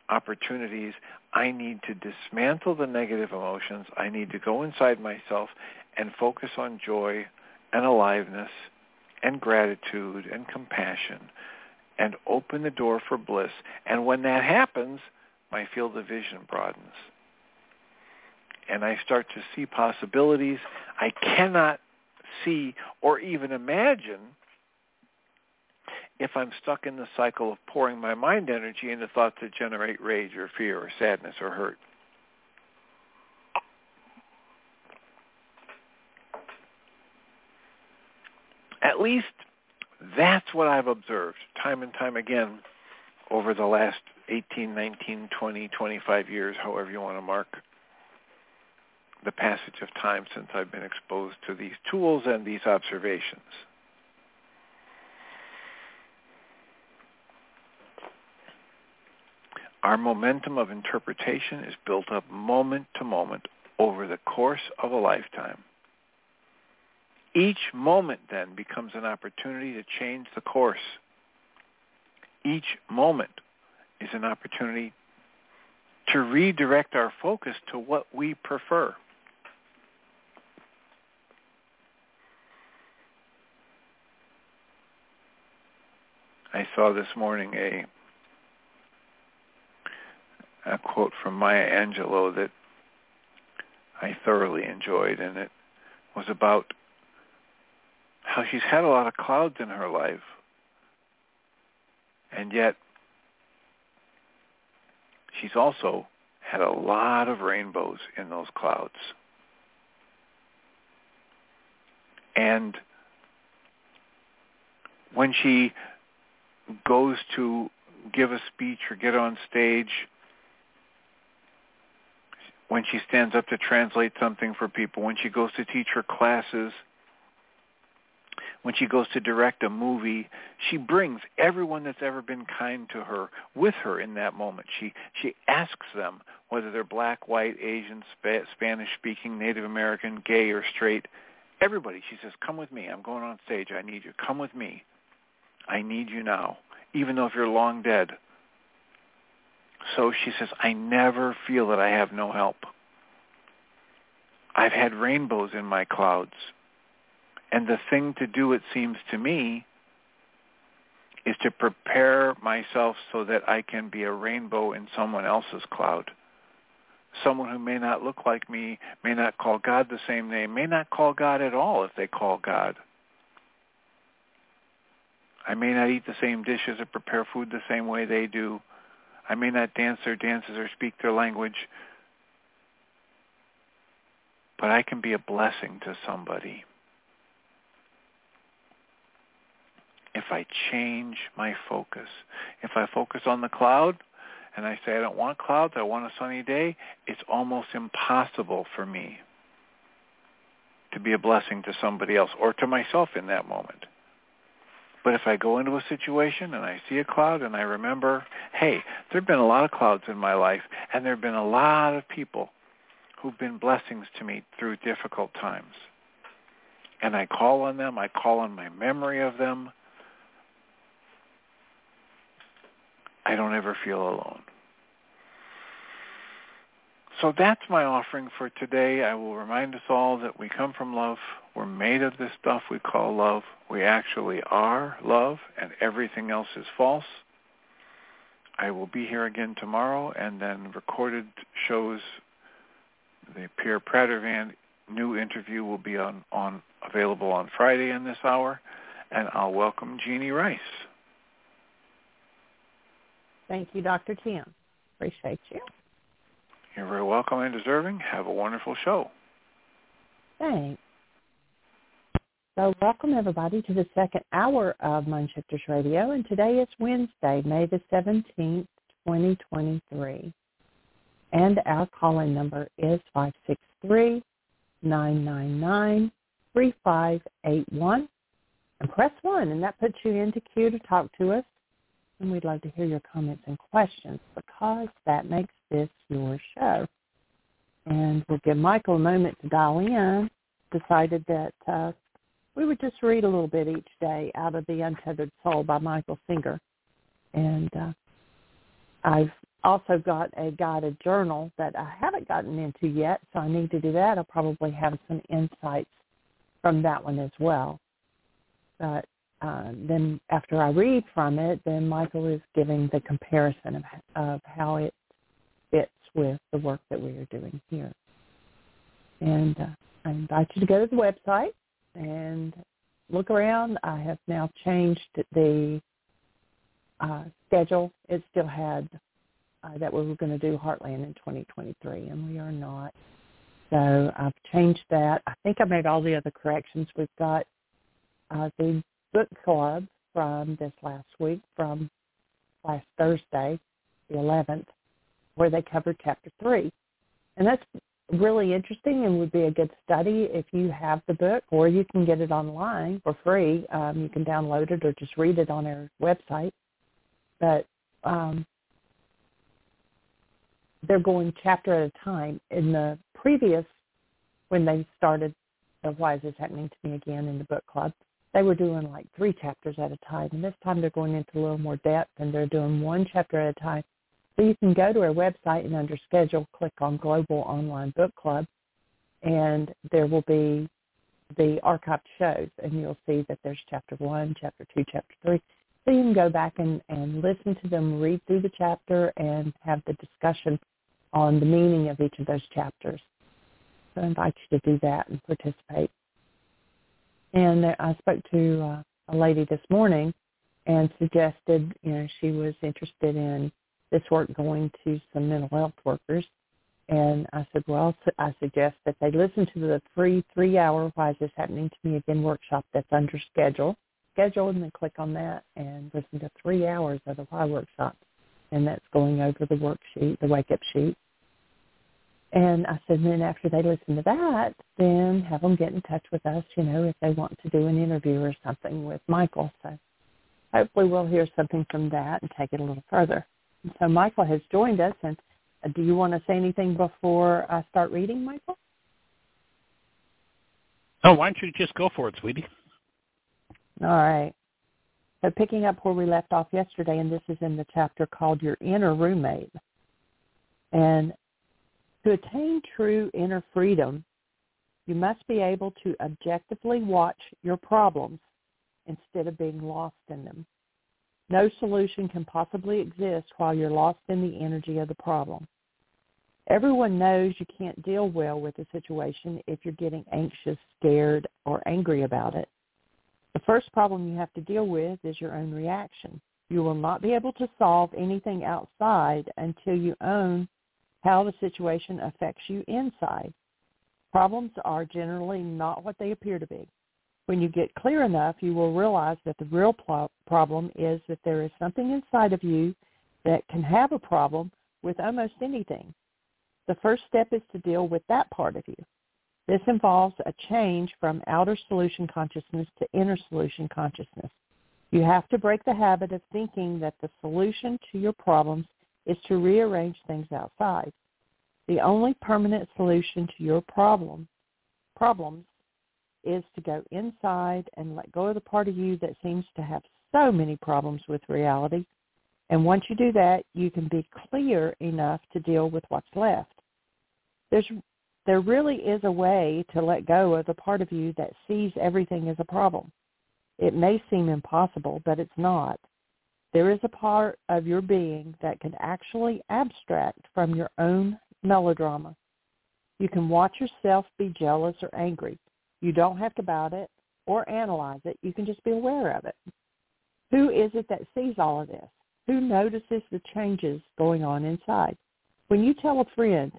opportunities, I need to dismantle the negative emotions. I need to go inside myself and focus on joy and aliveness and gratitude and compassion, and open the door for bliss. And when that happens, my field of vision broadens. And I start to see possibilities I cannot see or even imagine if I'm stuck in the cycle of pouring my mind energy into thoughts that generate rage or fear or sadness or hurt. At least that's what I've observed time and time again over the last eighteen, nineteen, twenty, twenty-five years, however you want to mark the passage of time since I've been exposed to these tools and these observations. Our momentum of interpretation is built up moment to moment over the course of a lifetime. Each moment then becomes an opportunity to change the course. Each moment is an opportunity to redirect our focus to what we prefer. I saw this morning a a quote from Maya Angelou that I thoroughly enjoyed, and it was about how she's had a lot of clouds in her life, and yet she's also had a lot of rainbows in those clouds. And when she goes to give a speech or get on stage, when she stands up to translate something for people, when she goes to teach her classes, when she goes to direct a movie, she brings everyone that's ever been kind to her with her in that moment. She she asks them, whether they're black, white, Asian, Sp- Spanish-speaking, Native American, gay or straight, everybody. She says, come with me. I'm going on stage. I need you. Come with me. I need you now, even though if you're long dead. So she says, I never feel that I have no help. I've had rainbows in my clouds. And the thing to do, it seems to me, is to prepare myself so that I can be a rainbow in someone else's cloud. Someone who may not look like me, may not call God the same name, may not call God at all if they call God. I may not eat the same dishes or prepare food the same way they do. I may not dance their dances or speak their language. But I can be a blessing to somebody if I change my focus. If I focus on the cloud and I say I don't want clouds, I want a sunny day, it's almost impossible for me to be a blessing to somebody else or to myself in that moment. But if I go into a situation and I see a cloud and I remember, hey, there have been a lot of clouds in my life, and there have been a lot of people who've been blessings to me through difficult times. And I call on them. I call on my memory of them. I don't ever feel alone. So that's my offering for today. I will remind us all that we come from love. We're made of this stuff we call love. We actually are love, and everything else is false. I will be here again tomorrow, and then recorded shows, the Pierre Pradervand new interview will be on, on available on Friday in this hour, and I'll welcome Jeanie Ryce. Thank you, Doctor Tim. Appreciate you. You're very welcome and deserving. Have a wonderful show. Thanks. So welcome, everybody, to the second hour of MindShifters Radio, and today is Wednesday, May the seventeenth, twenty twenty-three. And our call-in number is five six three, nine nine nine, three five eight one. And press one, and that puts you into queue to talk to us. And we'd like to hear your comments and questions because that makes this your show. And we'll give Michael a moment to dial in. Decided that uh, we would just read a little bit each day out of The Untethered Soul by Michael Singer. And uh, I've also got a guided journal that I haven't gotten into yet, so I need to do that. I'll probably have some insights from that one as well. But Uh, then after I read from it, then Michael is giving the comparison of, of how it fits with the work that we are doing here. And uh, I invite you to go to the website and look around. I have now changed the uh, schedule. It still had uh, that we were going to do Heartland in twenty twenty-three, and we are not. So I've changed that. I think I made all the other corrections. We've got uh, the book club from this last week, from last Thursday, the eleventh, where they covered chapter three. And that's really interesting and would be a good study if you have the book, or you can get it online for free. Um, you can download it or just read it on our website. But um, they're going chapter at a time. In the previous, when they started the Why Is This Happening to Me Again in the book club, they were doing like three chapters at a time, and this time they're going into a little more depth, and they're doing one chapter at a time. So you can go to our website and under schedule, click on Global Online Book Club, and there will be the archived shows, and you'll see that there's chapter one, chapter two, chapter three. So you can go back and, and listen to them, read through the chapter, and have the discussion on the meaning of each of those chapters. So I invite you to do that and participate. And I spoke to uh, a lady this morning and suggested, you know, she was interested in this work going to some mental health workers. And I said, well, I suggest that they listen to the free three-hour Why Is This Happening to Me Again workshop that's under schedule. Schedule and then click on that and listen to three hours of the Why workshop. And that's going over the worksheet, the wake-up sheet. And I said, and then after they listen to that, then have them get in touch with us, you know, if they want to do an interview or something with Michael. So hopefully we'll hear something from that and take it a little further. And so Michael has joined us, and do you want to say anything before I start reading, Michael? Oh, why don't you just go for it, sweetie? All right. So picking up where we left off yesterday, and this is in the chapter called Your Inner Roommate. And to attain true inner freedom, you must be able to objectively watch your problems instead of being lost in them. No solution can possibly exist while you're lost in the energy of the problem. Everyone knows you can't deal well with a situation if you're getting anxious, scared, or angry about it. The first problem you have to deal with is your own reaction. You will not be able to solve anything outside until you own how the situation affects you inside. Problems are generally not what they appear to be. When you get clear enough, you will realize that the real pl- problem is that there is something inside of you that can have a problem with almost anything. The first step is to deal with that part of you. This involves a change from outer solution consciousness to inner solution consciousness. You have to break the habit of thinking that the solution to your problems is to rearrange things outside. The only permanent solution to your problem problems is to go inside and let go of the part of you that seems to have so many problems with reality. And once you do that, you can be clear enough to deal with what's left. There's, there really is a way to let go of the part of you that sees everything as a problem. It may seem impossible, but it's not. There is a part of your being that can actually abstract from your own melodrama. You can watch yourself be jealous or angry. You don't have to doubt it or analyze it. You can just be aware of it. Who is it that sees all of this? Who notices the changes going on inside? When you tell a friend,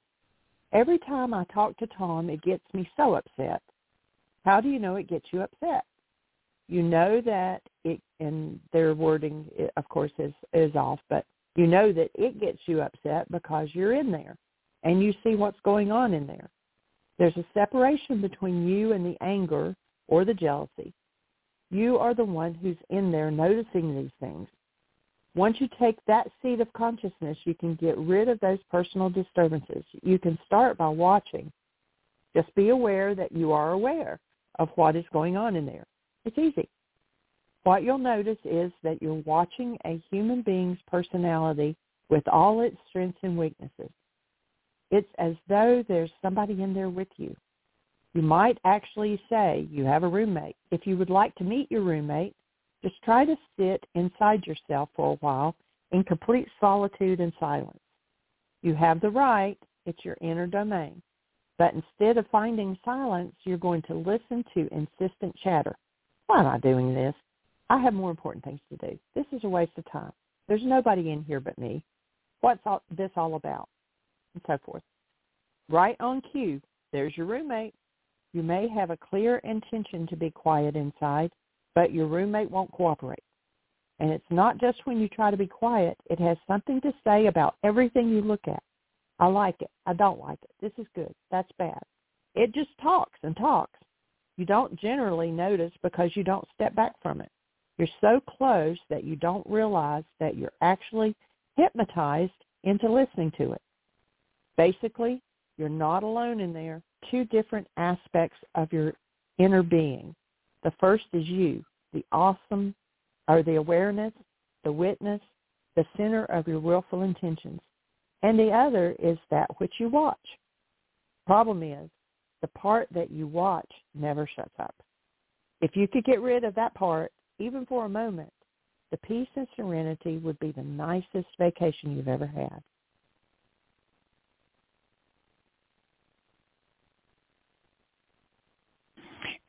every time I talk to Tom, it gets me so upset. How do you know it gets you upset? You know that it, and their wording, of course, is, is off, but you know that it gets you upset because you're in there and you see what's going on in there. There's a separation between you and the anger or the jealousy. You are the one who's in there noticing these things. Once you take that seat of consciousness, you can get rid of those personal disturbances. You can start by watching. Just be aware that you are aware of what is going on in there. It's easy. What you'll notice is that you're watching a human being's personality with all its strengths and weaknesses. It's as though there's somebody in there with you. You might actually say you have a roommate. If you would like to meet your roommate, just try to sit inside yourself for a while in complete solitude and silence. You have the right. It's your inner domain. But instead of finding silence, you're going to listen to insistent chatter. Why am I doing this? I have more important things to do. This is a waste of time. There's nobody in here but me. What's all, this all about? And so forth. Right on cue, there's your roommate. You may have a clear intention to be quiet inside, but your roommate won't cooperate. And it's not just when you try to be quiet. It has something to say about everything you look at. I like it. I don't like it. This is good. That's bad. It just talks and talks. You don't generally notice because you don't step back from it. You're so close that you don't realize that you're actually hypnotized into listening to it. Basically, you're not alone in there. Two different aspects of your inner being. The first is you, the awesome, or the awareness, the witness, the center of your willful intentions. and the other is that which you watch. Problem is, the part that you watch never shuts up. If you could get rid of that part, even for a moment, the peace and serenity would be the nicest vacation you've ever had.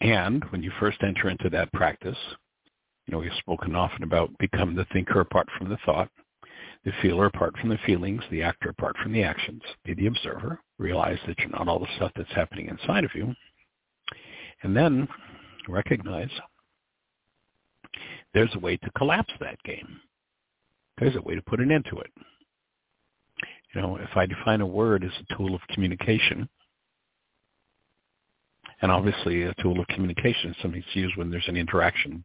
And when you first enter into that practice, you know, we've spoken often about become the thinker apart from the thought, the feeler apart from the feelings, the actor apart from the actions. Be the observer. Realize that you're not all the stuff that's happening inside of you. And then recognize there's a way to collapse that game. There's a way to put an end to it. You know, if I define a word as a tool of communication, and obviously a tool of communication is something that's used when there's an interaction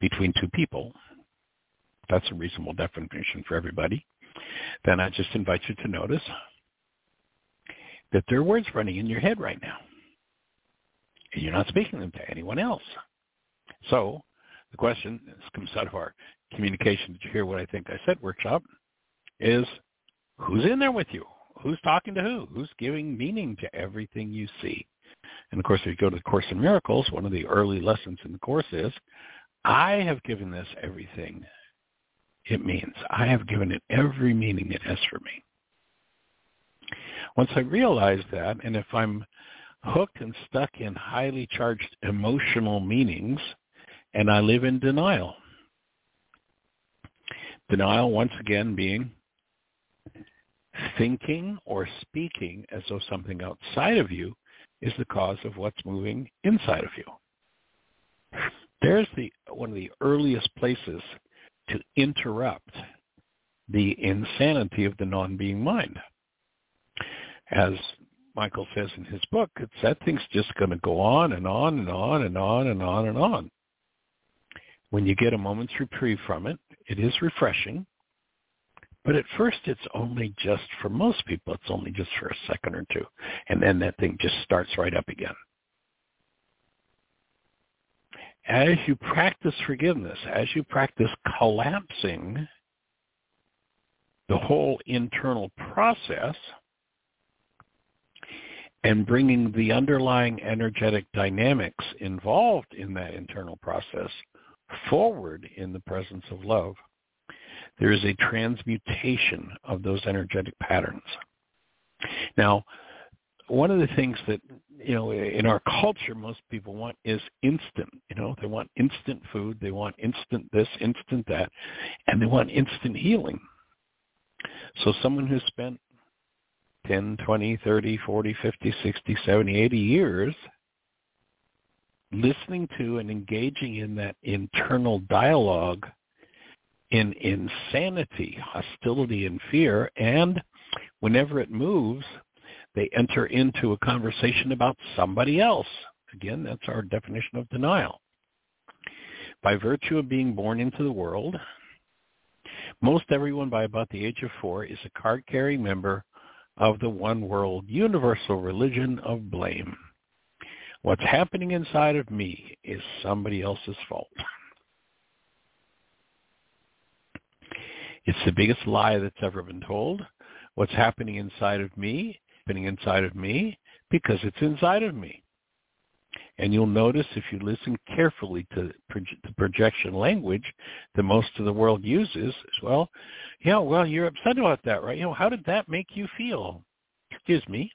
between two people, that's a reasonable definition for everybody, then I just invite you to notice that there are words running in your head right now, and you're not speaking them to anyone else. So the question, this comes out of our communication, did you hear what I think I said workshop, is who's in there with you? Who's talking to who? Who's giving meaning to everything you see? And of course, if you go to the Course in Miracles, one of the early lessons in the Course is, I have given this everything it means. I have given it every meaning it has for me. Once I realize that, and if I'm hooked and stuck in highly charged emotional meanings, and I live in denial. Denial, once again, being thinking or speaking as though something outside of you is the cause of what's moving inside of you. There's the one of the earliest places to interrupt the insanity of the non-being mind. As Michael says in his book, it's that thing's just going to go on and on and on and on and on and on. When you get a moment's reprieve from it, it is refreshing. But at first, it's only just, for most people, it's only just for a second or two. And then that thing just starts right up again. As you practice forgiveness, as you practice collapsing the whole internal process and bringing the underlying energetic dynamics involved in that internal process forward in the presence of love, there is a transmutation of those energetic patterns. Now, one of the things that, you know, in our culture, most people want is instant. You know, they want instant food, they want instant this, instant that, and they want instant healing. So someone who spent ten, twenty, thirty, forty, fifty, sixty, seventy, eighty years listening to and engaging in that internal dialogue in insanity, hostility, and fear, and whenever it moves, they enter into a conversation about somebody else. Again, that's our definition of denial. By virtue of being born into the world, most everyone by about the age of four is a card-carrying member of the one world universal religion of blame. What's happening inside of me is somebody else's fault. It's the biggest lie that's ever been told. What's happening inside of me, happening inside of me, because it's inside of me. And you'll notice if you listen carefully to the projection language that most of the world uses, as well, yeah, well, you're upset about that, right? You know, how did that make you feel? Excuse me.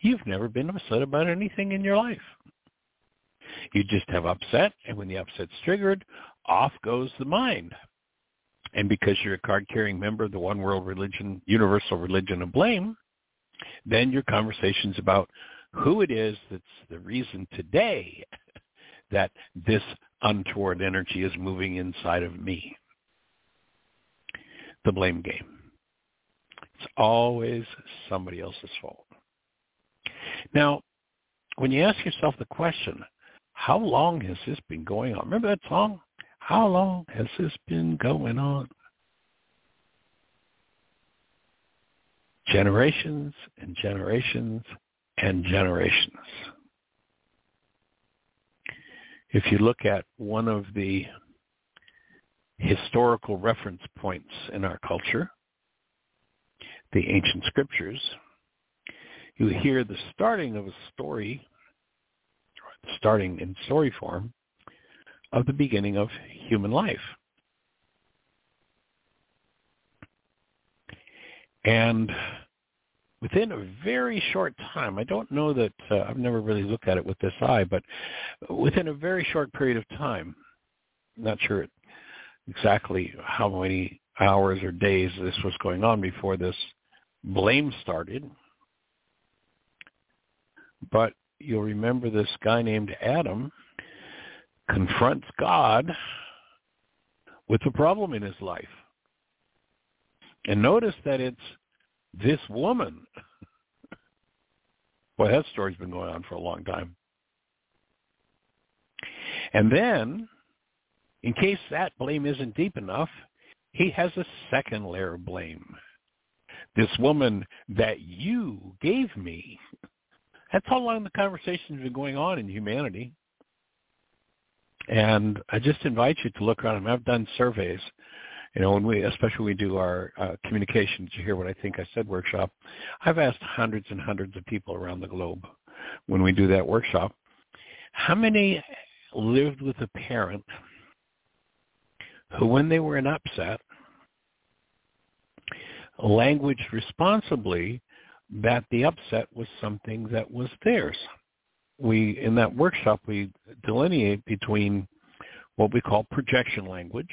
You've never been upset about anything in your life. You just have upset, and when the upset's triggered, off goes the mind. And because you're a card-carrying member of the one world religion, universal religion of blame, then your conversation's about who it is that's the reason today that this untoward energy is moving inside of me. The blame game. It's always somebody else's fault. Now, when you ask yourself the question, how long has this been going on? Remember that song? How long has this been going on? Generations and generations and generations. If you look at one of the historical reference points in our culture, the ancient scriptures, you hear the starting of a story, starting in story form, of the beginning of human life. And within a very short time, I don't know that, uh, I've never really looked at it with this eye, but within a very short period of time, not sure exactly how many hours or days this was going on before this blame started, but you'll remember this guy named Adam confronts God with a problem in his life. And notice that it's this woman. Well, that story's been going on for a long time. And then, in case that blame isn't deep enough, he has a second layer of blame. This woman that you gave me. That's how long the conversation's been going on in humanity. And I just invite you to look around. I mean, I've done surveys. You know, when we, especially when we do our uh, communications, you hear what I think I said workshop. I've asked hundreds and hundreds of people around the globe when we do that workshop, how many lived with a parent who, when they were in upset, languaged responsibly that the upset was something that was theirs. We, in that workshop, we delineate between what we call projection language.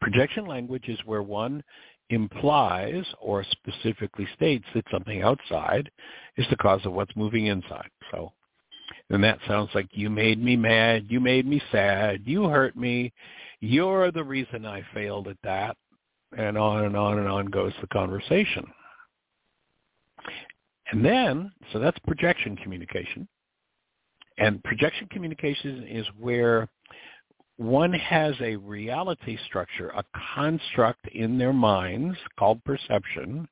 Projection language is where one implies or specifically states that something outside is the cause of what's moving inside. So, and that sounds like you made me mad, you made me sad, you hurt me, you're the reason I failed at that, and on and on and on goes the conversation. And then, so that's projection communication. And projection communication is where one has a reality structure, a construct in their minds called perception,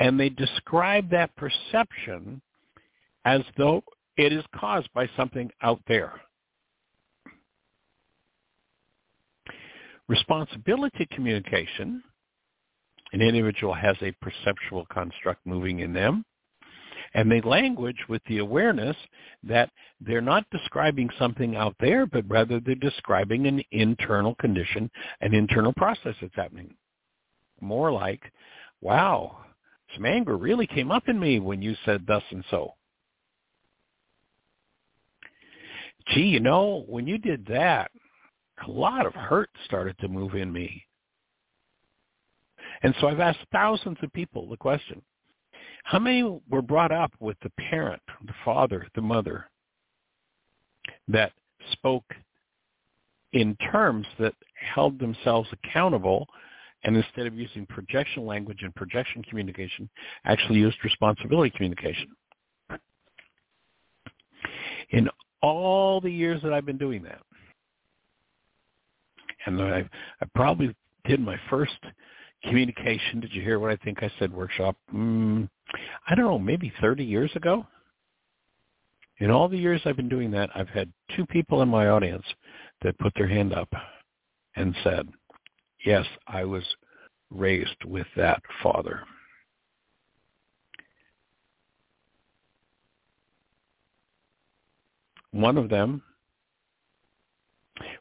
and they describe that perception as though it is caused by something out there. Responsibility communication, an individual has a perceptual construct moving in them, and they language with the awareness that they're not describing something out there, but rather they're describing an internal condition, an internal process that's happening. More like, wow, some anger really came up in me when you said thus and so. Gee, you know, when you did that, a lot of hurt started to move in me. And so I've asked thousands of people the question, how many were brought up with the parent, the father, the mother, that spoke in terms that held themselves accountable, and instead of using projection language and projection communication, actually used responsibility communication? In all the years that I've been doing that, and I, I probably did my first communication, did you hear what I think I said workshop, mm, I don't know, maybe thirty years ago. In all the years I've been doing that, I've had two people in my audience that put their hand up and said, yes, I was raised with that father. One of them,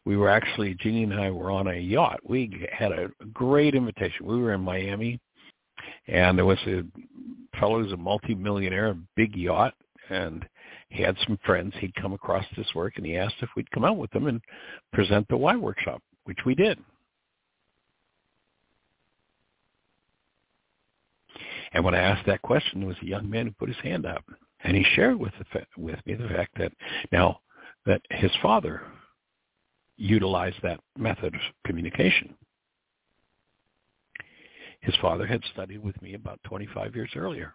we were actually, Jeanie and I were on a yacht. We had a great invitation. We were in Miami, and there was a fellow who's a multimillionaire, a big yacht, and he had some friends. He'd come across this work, and he asked if we'd come out with them and present the Why Workshop, which we did. And when I asked that question, there was a young man who put his hand up, and he shared with, the, with me the fact that now that his father utilize that method of communication. His father had studied with me about twenty-five years earlier.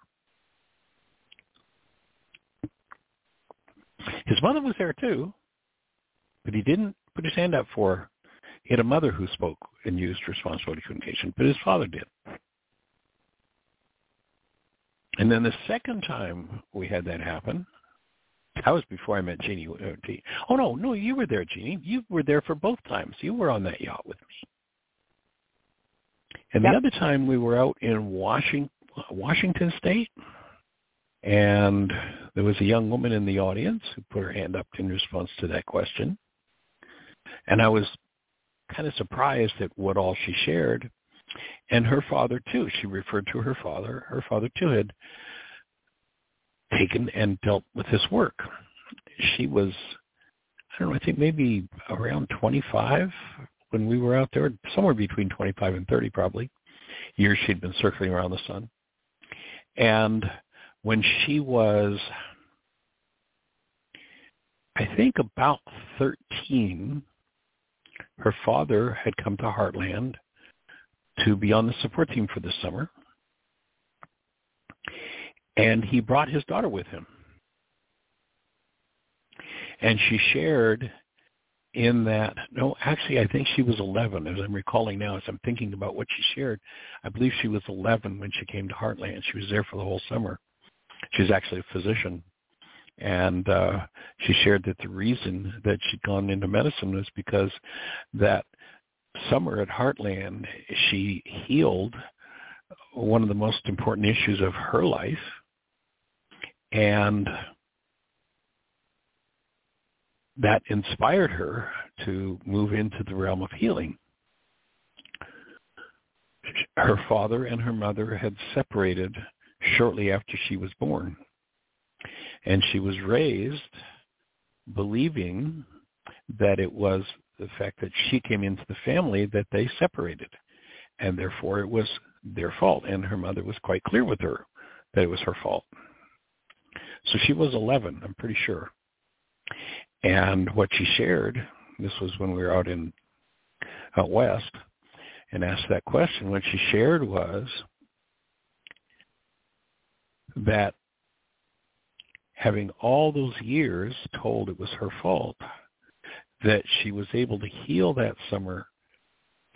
His mother was there too, but he didn't put his hand up for her. He had a mother who spoke and used responsibility communication, but his father did. And then the second time we had that happen, that was before I met Jeanie. Oh, no, no, you were there, Jeanie. You were there for both times. You were on that yacht with me. And yep. the other time we were out in Washington, Washington State, and there was a young woman in the audience who put her hand up in response to that question. And I was kind of surprised at what all she shared. And her father, too. She referred to her father. Her father, too, had taken and dealt with this work. She was, I don't know, I think maybe around twenty-five when we were out there, somewhere between twenty-five and thirty probably, years she'd been circling around the sun. And when she was, I think, about thirteen, her father had come to Heartland to be on the support team for the summer. And he brought his daughter with him. And she shared in that, no, actually, I think she was eleven. As I'm recalling now, as I'm thinking about what she shared, I believe she was eleven when she came to Heartland. She was there for the whole summer. She was actually a physician. And uh, she shared that the reason that she'd gone into medicine was because that summer at Heartland, she healed one of the most important issues of her life. And that inspired her to move into the realm of healing. Her father and her mother had separated shortly after she was born. And she was raised believing that it was the fact that she came into the family that they separated. And therefore it was their fault. And her mother was quite clear with her that it was her fault. So she was eleven, I'm pretty sure. And what she shared, this was when we were out in out west and asked that question, what she shared was that having all those years told it was her fault, that she was able to heal that summer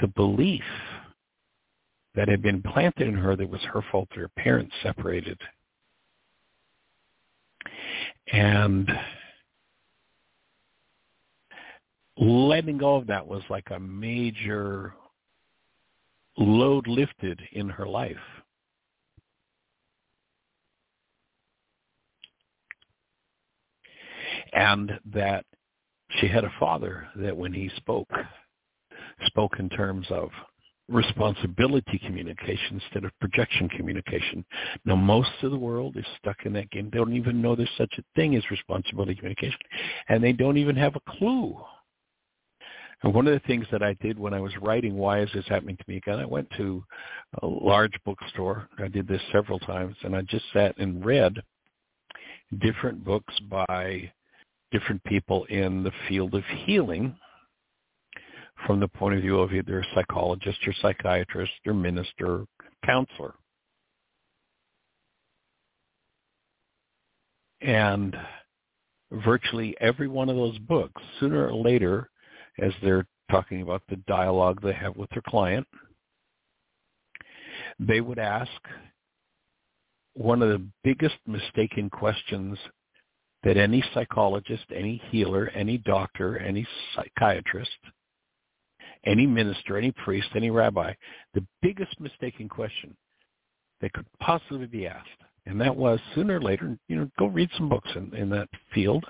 the belief that had been planted in her that it was her fault that her parents separated. And letting go of that was like a major load lifted in her life. And that she had a father that when he spoke, spoke in terms of responsibility communication instead of projection communication. Now, most of the world is stuck in that game. They don't even know there's such a thing as responsibility communication, and they don't even have a clue. And one of the things that I did when I was writing Why Is This Happening to Me Again, I went to a large bookstore. I did this several times, and I just sat and read different books by different people in the field of healing from the point of view of either a psychologist or psychiatrist or minister or counselor. And virtually every one of those books, sooner or later, as they're talking about the dialogue they have with their client, they would ask one of the biggest mistaken questions that any psychologist, any healer, any doctor, any psychiatrist, any minister, any priest, any rabbi, the biggest mistaken question that could possibly be asked. And that was, sooner or later, you know, go read some books in, in that field.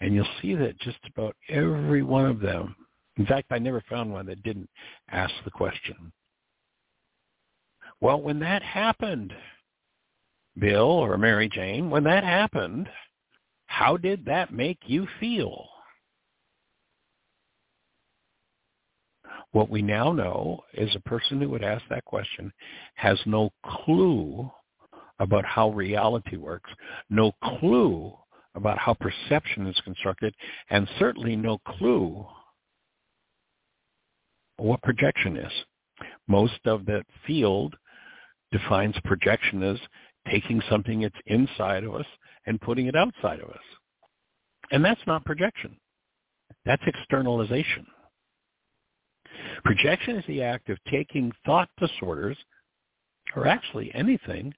And you'll see that just about every one of them, in fact, I never found one that didn't ask the question, well, when that happened, Bill or Mary Jane, when that happened, how did that make you feel? What we now know is a person who would ask that question has no clue about how reality works, no clue about how perception is constructed, and certainly no clue what projection is. Most of that field defines projection as taking something that's inside of us and putting it outside of us. And that's not projection. That's externalization. Projection is the act of taking thought disorders, or actually anything,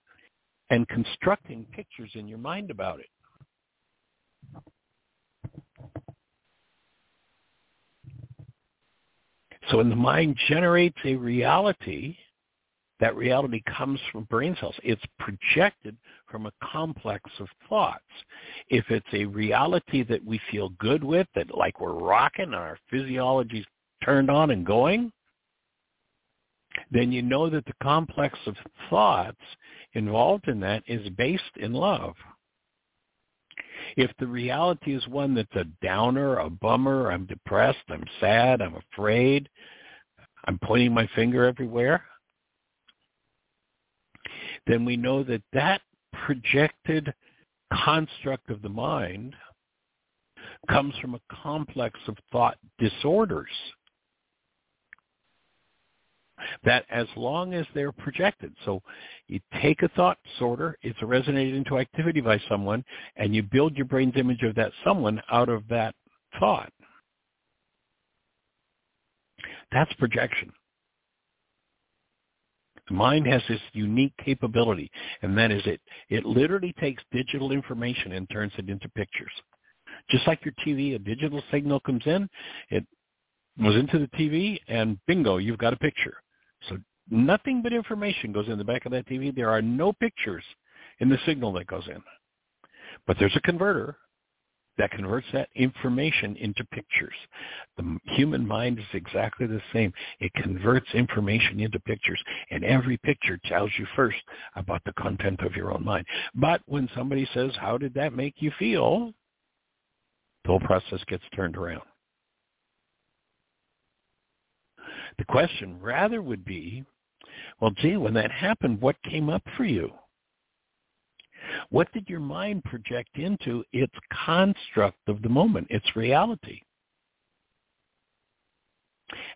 and constructing pictures in your mind about it. So when the mind generates a reality, that reality comes from brain cells. It's projected from a complex of thoughts. If it's a reality that we feel good with, that like we're rocking and our physiology's turned on and going, then you know that the complex of thoughts involved in that is based in love. If the reality is one that's a downer, a bummer, I'm depressed, I'm sad, I'm afraid, I'm pointing my finger everywhere, then we know that that projected construct of the mind comes from a complex of thought disorders. That as long as they're projected. So you take a thought disorder, it's resonated into activity by someone, and you build your brain's image of that someone out of that thought. That's projection. The mind has this unique capability, and that is it. It literally takes digital information and turns it into pictures. Just like your T V, a digital signal comes in, it goes into the T V, and bingo, you've got a picture. So nothing but information goes in the back of that T V. There are no pictures in the signal that goes in. But there's a converter that converts that information into pictures. The human mind is exactly the same. It converts information into pictures, and every picture tells you first about the content of your own mind. But when somebody says, how did that make you feel? The whole process gets turned around. The question rather would be, well, gee, when that happened, what came up for you? What did your mind project into its construct of the moment, its reality?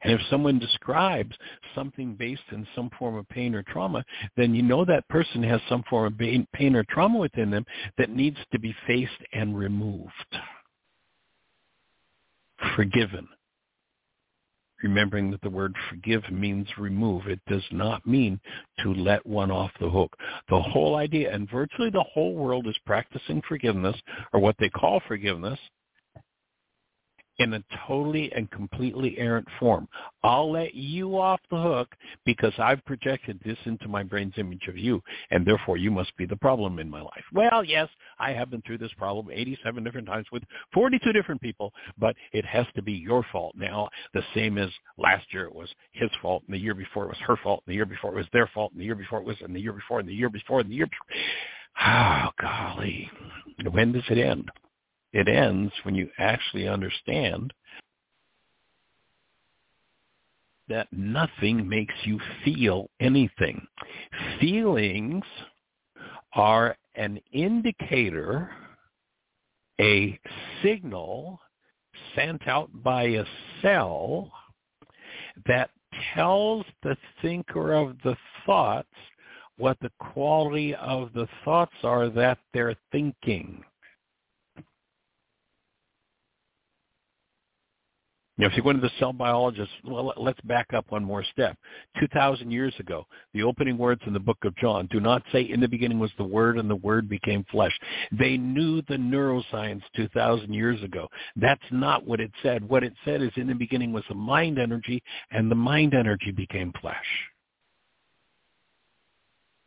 And if someone describes something based in some form of pain or trauma, then you know that person has some form of pain or trauma within them that needs to be faced and removed, forgiven. Remembering that the word forgive means remove. It does not mean to let one off the hook. The whole idea, and virtually the whole world is practicing forgiveness, or what they call forgiveness, in a totally and completely errant form. I'll let you off the hook because I've projected this into my brain's image of you, and therefore you must be the problem in my life. Well, yes, I have been through this problem eighty-seven different times with forty-two different people, but it has to be your fault now, the same as last year it was his fault, and the year before it was her fault, and the year before it was their fault, and the year before it was, and the year before, and the year before, and the year before. Oh, golly. When does it end? It ends when you actually understand that nothing makes you feel anything. Feelings are an indicator, a signal sent out by a cell that tells the thinker of the thoughts what the quality of the thoughts are that they're thinking. Now, if you go into the cell biologist, well, let's back up one more step. two thousand years ago, the opening words in the book of John do not say, in the beginning was the Word, and the Word became flesh. They knew the neuroscience two thousand years ago. That's not what it said. What it said is, in the beginning was the mind energy, and the mind energy became flesh.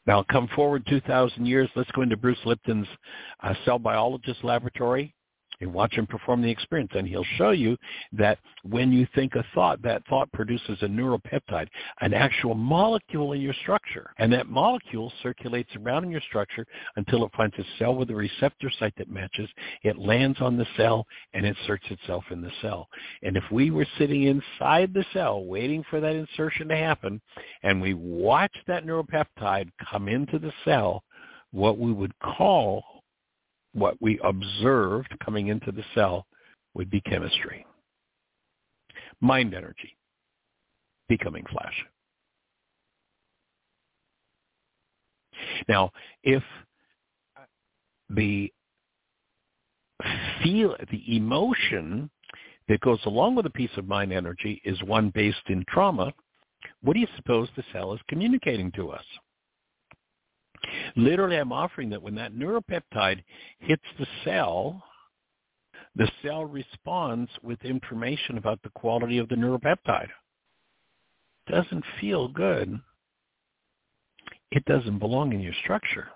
Now, come forward two thousand years. Let's go into Bruce Lipton's uh, cell biologist laboratory and watch him perform the experience, and he'll show you that when you think a thought, that thought produces a neuropeptide, an actual molecule in your structure, and that molecule circulates around in your structure until it finds a cell with a receptor site that matches. It lands on the cell, and inserts itself in the cell. And if we were sitting inside the cell waiting for that insertion to happen, and we watched that neuropeptide come into the cell, what we would call what we observed coming into the cell would be chemistry, mind energy, becoming flesh. Now, if the feel, the emotion that goes along with a piece of mind energy is one based in trauma, what do you suppose the cell is communicating to us? Literally, I'm offering that when that neuropeptide hits the cell, the cell responds with information about the quality of the neuropeptide. doesn't feel good, it doesn't belong in your structure.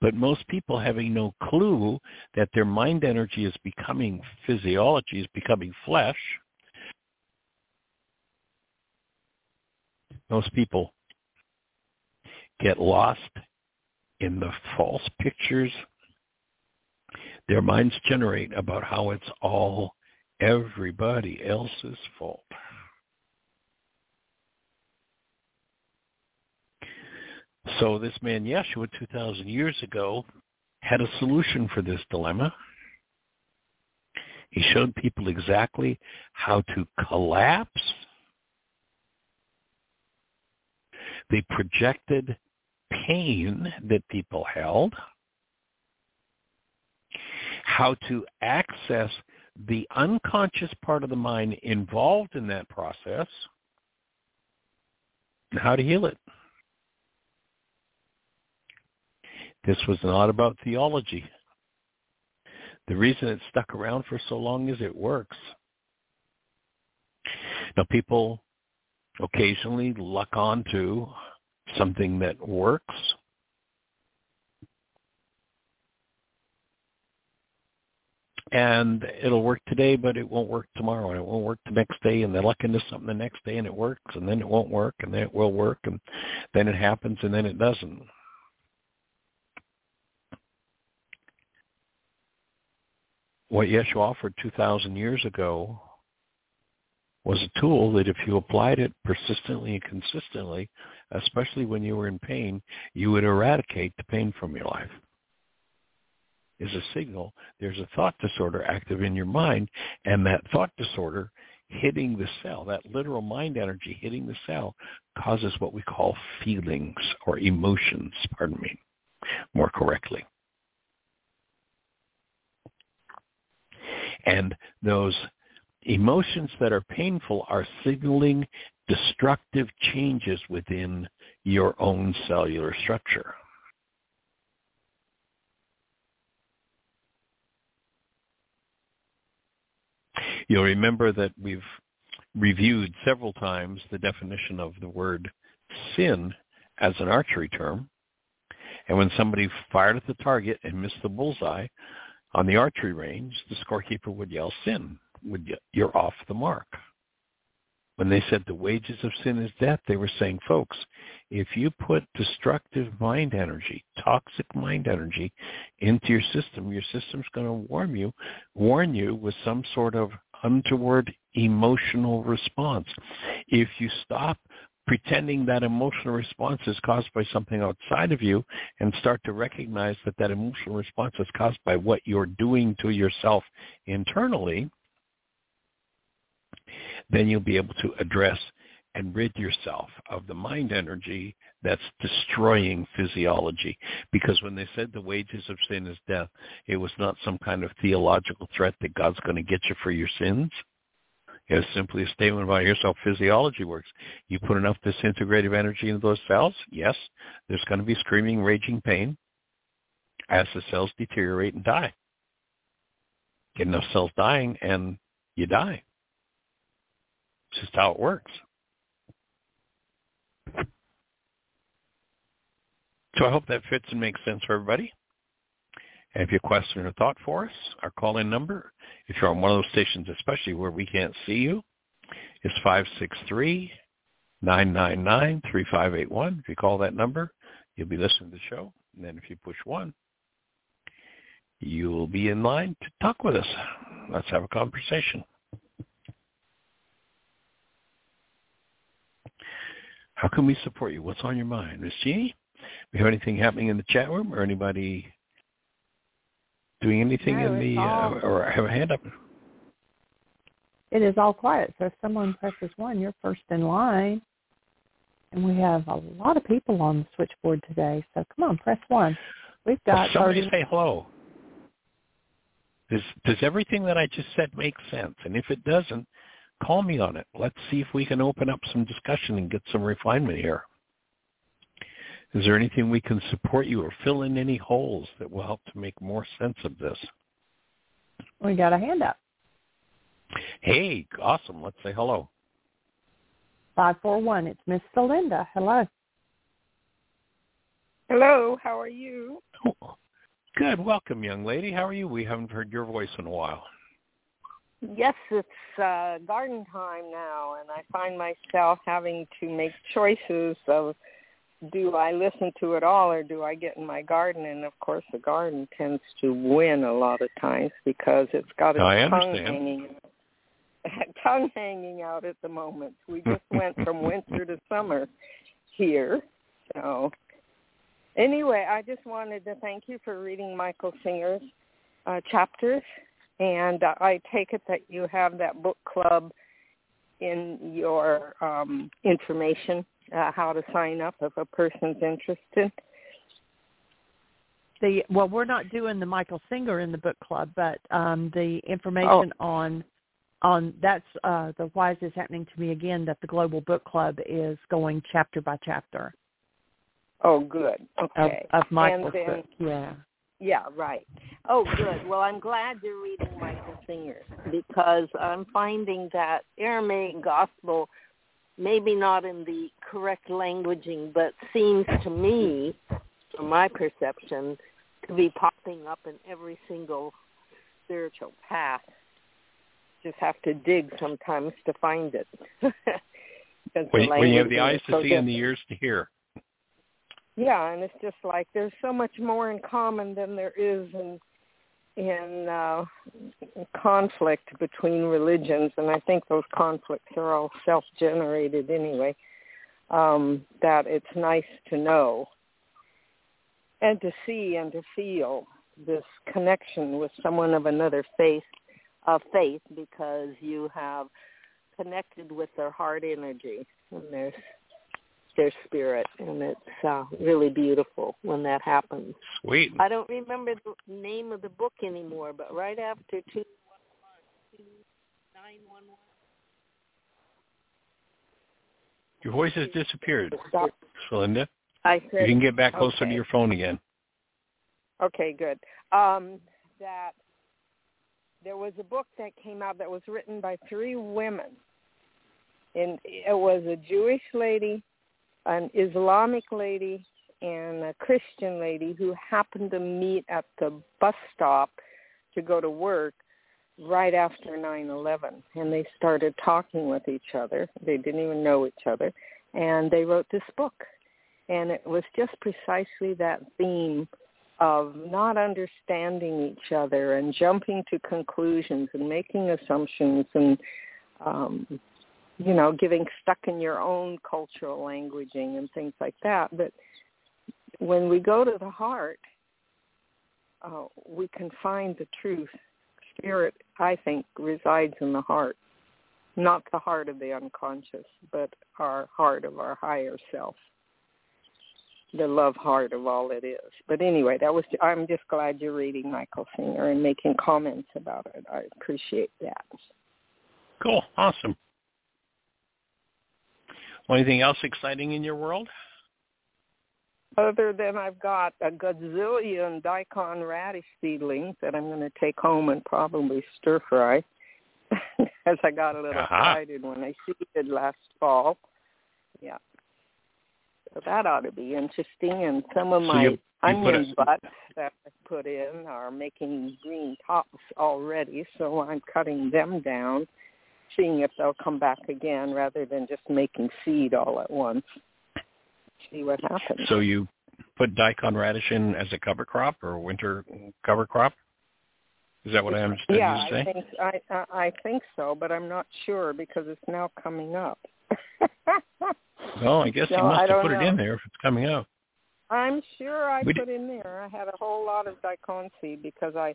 But most people, having no clue that their mind energy is becoming physiology, is becoming flesh, most people get lost in the false pictures their minds generate about how it's all everybody else's fault. So this man Yeshua two thousand years ago had a solution for this dilemma. He showed people exactly how to collapse the projected pain that people held, how to access the unconscious part of the mind involved in that process, and how to heal it. This was not about theology. The reason it stuck around for so long is it works. Now, people occasionally luck onto something that works. And it'll work today, but it won't work tomorrow, and it won't work the next day, and they luck into something the next day, and it works, and then it won't work, and then it will work, and then it happens, and then it doesn't. What Yeshua offered two thousand years ago was a tool that if you applied it persistently and consistently, especially when you were in pain, you would eradicate the pain from your life. It's a signal. There's a thought disorder active in your mind, and that thought disorder hitting the cell, that literal mind energy hitting the cell, causes what we call feelings or emotions, pardon me, more correctly. And those emotions that are painful are signaling destructive changes within your own cellular structure. You'll remember that we've reviewed several times the definition of the word sin as an archery term. And when somebody fired at the target and missed the bullseye, on the archery range, the scorekeeper would yell, sin, would y- you're off the mark. When they said the wages of sin is death, they were saying, folks, if you put destructive mind energy, toxic mind energy, into your system, your system's going to warn you, warn you with some sort of untoward emotional response. If you stop pretending that emotional response is caused by something outside of you and start to recognize that that emotional response is caused by what you're doing to yourself internally, then you'll be able to address and rid yourself of the mind energy that's destroying physiology. Because when they said the wages of sin is death, it was not some kind of theological threat that God's going to get you for your sins. It's simply a statement about here's how physiology works. You put enough disintegrative energy into those cells, yes, there's going to be screaming, raging pain as the cells deteriorate and die. Get enough cells dying and you die. It's just how it works. So I hope that fits and makes sense for everybody. And if you have a question or thought for us, our call-in number, if you're on one of those stations, especially where we can't see you, is five six three, nine nine nine, three five eight one. If you call that number, you'll be listening to the show. And then if you push one, you'll be in line to talk with us. Let's have a conversation. How can we support you? What's on your mind? Miss Jeanie, we have anything happening in the chat room or anybody doing anything no, in the, all, uh, or have a hand up? It is all quiet. So if someone presses one, you're first in line. And we have a lot of people on the switchboard today. So come on, press one. We've got. Well, somebody say hello. Does, does everything that I just said make sense? And if it doesn't, call me on it. Let's see if we can open up some discussion and get some refinement here. Is there anything we can support you or fill in any holes that will help to make more sense of this? We got a hand up. Hey, awesome. Let's say hello. five four one. It's Miss Celinda. Hello. Hello. How are you? Cool. Good. Welcome, young lady. How are you? We haven't heard your voice in a while. Yes, it's uh, garden time now, and I find myself having to make choices of do I listen to it all or do I get in my garden? And, of course, the garden tends to win a lot of times because it's got its I tongue understand. hanging tongue hanging out at the moment. We just went from winter to summer here. So anyway, I just wanted to thank you for reading Michael Singer's uh, chapters. And I take it that you have that book club in your um, information, uh, how to sign up if a person's interested. The Well, we're not doing the Michael Singer in the book club, but um, the information oh. on on that's uh, the Why Is This Happening to Me Again, that the Global Book Club is going chapter by chapter. Oh, good. Okay. Of, of Michael's then, book, yeah. Yeah, right. Oh, good. Well, I'm glad you're reading Michael Singer because I'm finding that Aramaic gospel, maybe not in the correct languaging, but seems to me, from my perception, to be popping up in every single spiritual path. Just have to dig sometimes to find it. when, when you have the eyes to so see different. And the ears to hear. Yeah, and it's just like there's so much more in common than there is in in uh, conflict between religions, and I think those conflicts are all self-generated anyway, um, that it's nice to know and to see and to feel this connection with someone of another faith, uh, faith because you have connected with their heart energy and their their spirit, and it's uh, really beautiful when that happens. Sweet. I don't remember the name of the book anymore, but right after two, nine, one, one. Your voice has disappeared, Celinda. I said, you can get back closer okay. to your phone again. Okay, good. Um, that there was a book that came out that was written by three women, and it was a Jewish lady, an Islamic lady, and a Christian lady who happened to meet at the bus stop to go to work right after nine eleven. And they started talking with each other. They didn't even know each other. And they wrote this book. And it was just precisely that theme of not understanding each other and jumping to conclusions and making assumptions and um you know, getting stuck in your own cultural languaging and things like that. But when we go to the heart, uh, we can find the truth. Spirit, I think, resides in the heart, not the heart of the unconscious, but our heart of our higher self, the love heart of all it is. But anyway, that was. I'm just glad you're reading Michael Singer and making comments about it. I appreciate that. Cool. Awesome. Anything else exciting in your world? Other than I've got a gazillion daikon radish seedlings that I'm going to take home and probably stir fry, as I got a little uh-huh. excited when I seeded last fall. Yeah, so that ought to be interesting. And some of so my you, you onion a, butts that I put in are making green tops already, so I'm cutting them down, seeing if they'll come back again rather than just making seed all at once. See what happens. So you put daikon radish in as a cover crop or a winter cover crop? Is that what I understood yeah, you to say? I think, I, I think so, but I'm not sure because it's now coming up. Well, I guess so you must have put know. it in there if it's coming up. I'm sure I we put d- in there. I had a whole lot of daikon seed because I...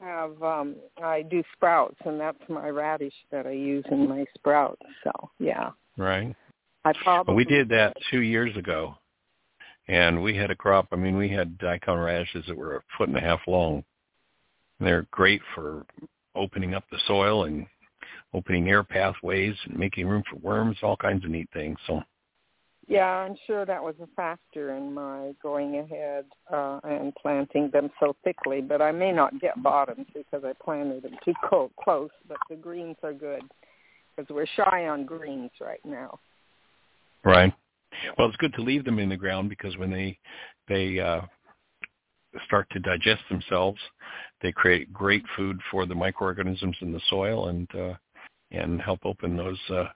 have um, I do sprouts, and that's my radish that I use in my sprouts. So yeah, right. I probably well, we did that two years ago, and we had a crop. I mean, we had daikon radishes that were a foot and a half long. They're great for opening up the soil and opening air pathways and making room for worms, all kinds of neat things. So yeah, I'm sure that was a factor in my going ahead uh, and planting them so thickly, but I may not get bottoms because I planted them too cold, close, but the greens are good because we're shy on greens right now. Right. Well, it's good to leave them in the ground because when they they uh, start to digest themselves, they create great food for the microorganisms in the soil and uh, and help open those uh,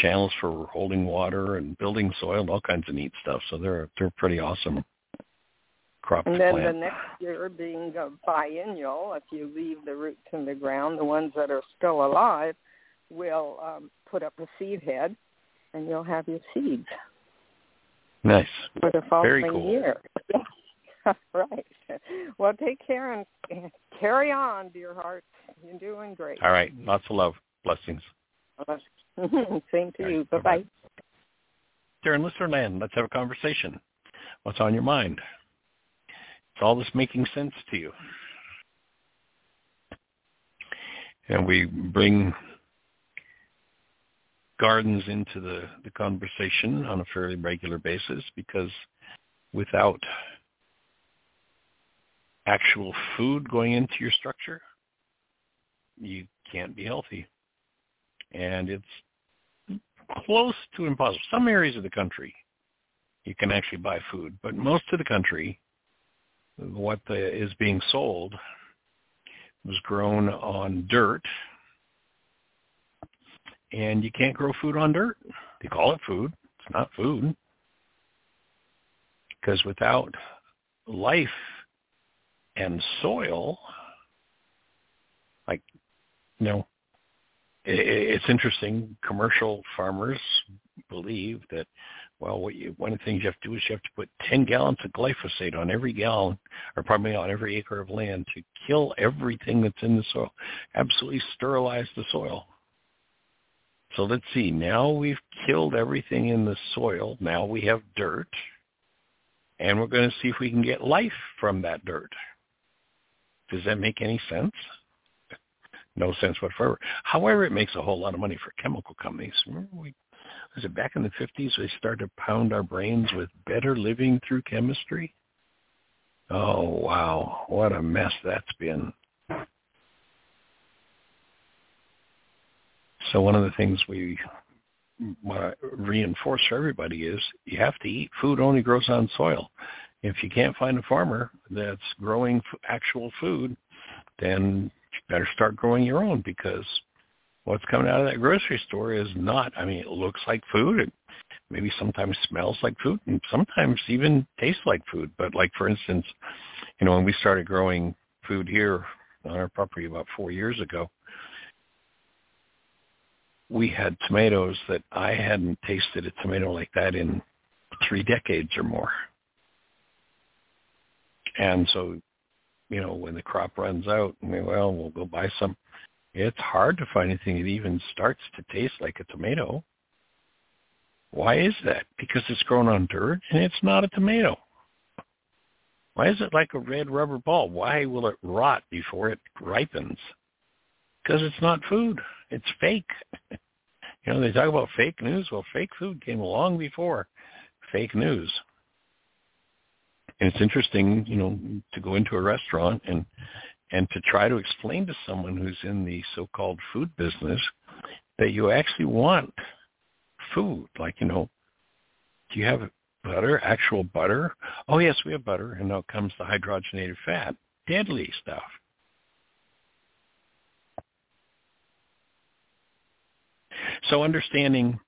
channels for holding water and building soil and all kinds of neat stuff. So they're they're pretty awesome crop to plant. And then the next year, being biennial, if you leave the roots in the ground, the ones that are still alive will um, put up a seed head, and you'll have your seeds. Nice. For the following Very cool. year. Right. Well, take care and carry on, dear heart. You're doing great. All right. Lots of love. Blessings. Same to right. you. Bye-bye. Right. Darren, listener land, let's have a conversation. What's on your mind? Is all this making sense to you? And we bring gardens into the, the conversation on a fairly regular basis because without actual food going into your structure, you can't be healthy. And it's close to impossible. Some areas of the country, you can actually buy food, but most of the country, what the, is being sold was grown on dirt. And you can't grow food on dirt. They call it food. It's not food. Because without life and soil, like, you know, it's interesting. Commercial farmers believe that, well, what you, one of the things you have to do is you have to put ten gallons of glyphosate on every gallon, or probably on every acre of land to kill everything that's in the soil, absolutely sterilize the soil. So let's see, now we've killed everything in the soil. Now we have dirt. And we're going to see if we can get life from that dirt. Does that make any sense? No sense whatsoever. However, it makes a whole lot of money for chemical companies. Remember, we, was it back in the fifties we started to pound our brains with better living through chemistry? Oh, wow. What a mess that's been. So one of the things we want to reinforce for everybody is you have to eat food only grows on soil. If you can't find a farmer that's growing actual food, then you better start growing your own because what's coming out of that grocery store is not, I mean, it looks like food. It maybe sometimes smells like food and sometimes even tastes like food. But like, for instance, you know, when we started growing food here on our property about four years ago, we had tomatoes that I hadn't tasted a tomato like that in three decades or more. And so, you know, when the crop runs out, we, well, we'll go buy some. It's hard to find anything that even starts to taste like a tomato. Why is that? Because it's grown on dirt and it's not a tomato. Why is it like a red rubber ball? Why will it rot before it ripens? Because it's not food. It's fake. You know, they talk about fake news. Well, fake food came long before fake news. And it's interesting, you know, to go into a restaurant and and to try to explain to someone who's in the so-called food business that you actually want food. Like, you know, do you have butter, actual butter? Oh, yes, we have butter. And now comes the hydrogenated fat, deadly stuff. So understanding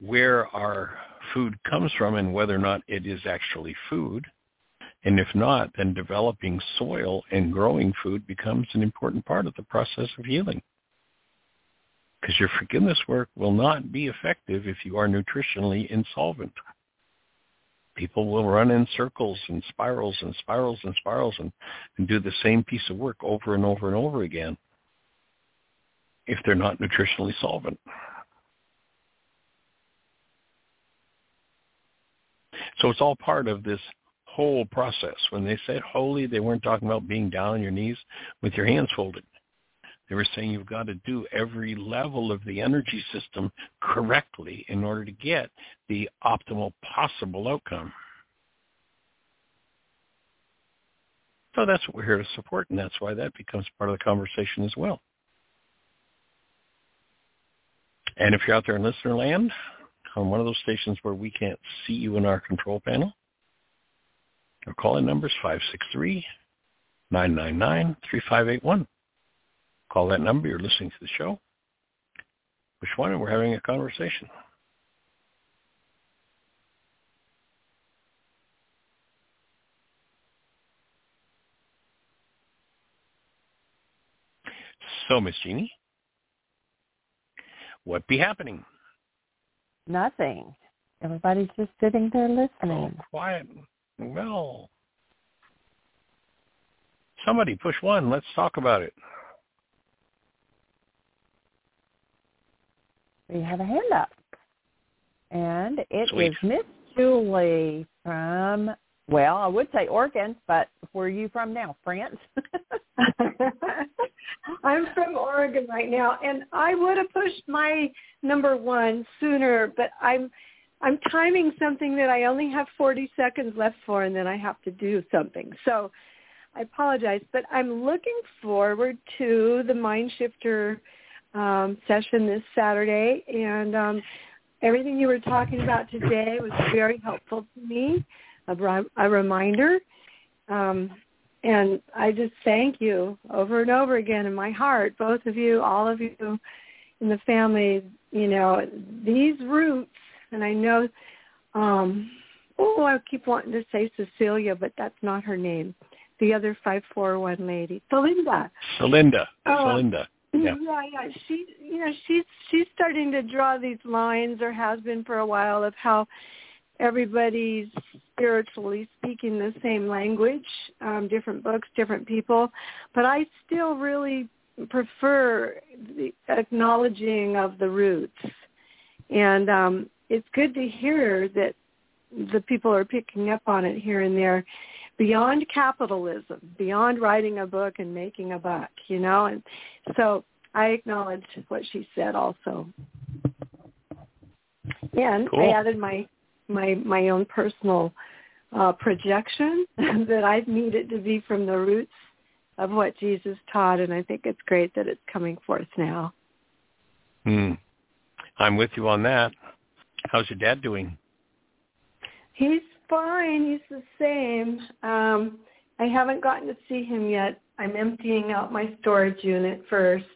where our food comes from and whether or not it is actually food, and if not, then developing soil and growing food becomes an important part of the process of healing. Because your forgiveness work will not be effective if you are nutritionally insolvent. People will run in circles and spirals and spirals and spirals and, and do the same piece of work over and over and over again if they're not nutritionally solvent. So it's all part of this whole process. When they said holy, they weren't talking about being down on your knees with your hands folded. They were saying you've got to do every level of the energy system correctly in order to get the optimal possible outcome. So that's what we're here to support, and that's why that becomes part of the conversation as well. And if you're out there in listener land, on one of those stations where we can't see you in our control panel. Our call-in number is five six three, nine nine nine, three five eight one. Call that number. You're listening to the show. Which one? And we're having a conversation. So, Miss Jeanie, what be happening? Nothing. Everybody's just sitting there listening. Oh, quiet. Well, somebody push one. Let's talk about it. We have a hand up. And it Sweet. is Miss Julie from, well, I would say Oregon, but where are you from now? France? I'm from Oregon right now, and I would have pushed my number one sooner, but I'm I'm timing something that I only have forty seconds left for, and then I have to do something. So I apologize, but I'm looking forward to the Mind Shifter um, session this Saturday, and um, everything you were talking about today was very helpful to me, a, a reminder. Um And I just thank you over and over again in my heart, both of you, all of you in the family, you know, these roots. And I know, um, oh, I keep wanting to say Cecilia, but that's not her name. The other five four one lady, Celinda. Celinda. Uh, Celinda. Yeah. yeah, yeah. She, you know, she's, she's starting to draw these lines, or has been for a while, of how everybody's spiritually speaking the same language, um, different books, different people. But I still really prefer the acknowledging of the roots. And um, it's good to hear that the people are picking up on it here and there, beyond capitalism, beyond writing a book and making a buck, you know. And so I acknowledge what she said also. And cool. I added my... my my own personal uh, projection that I've needed to be from the roots of what Jesus taught, and I think it's great that it's coming forth now. Hmm. I'm with you on that. How's your dad doing? He's fine. He's the same. Um, I haven't gotten to see him yet. I'm emptying out my storage unit first,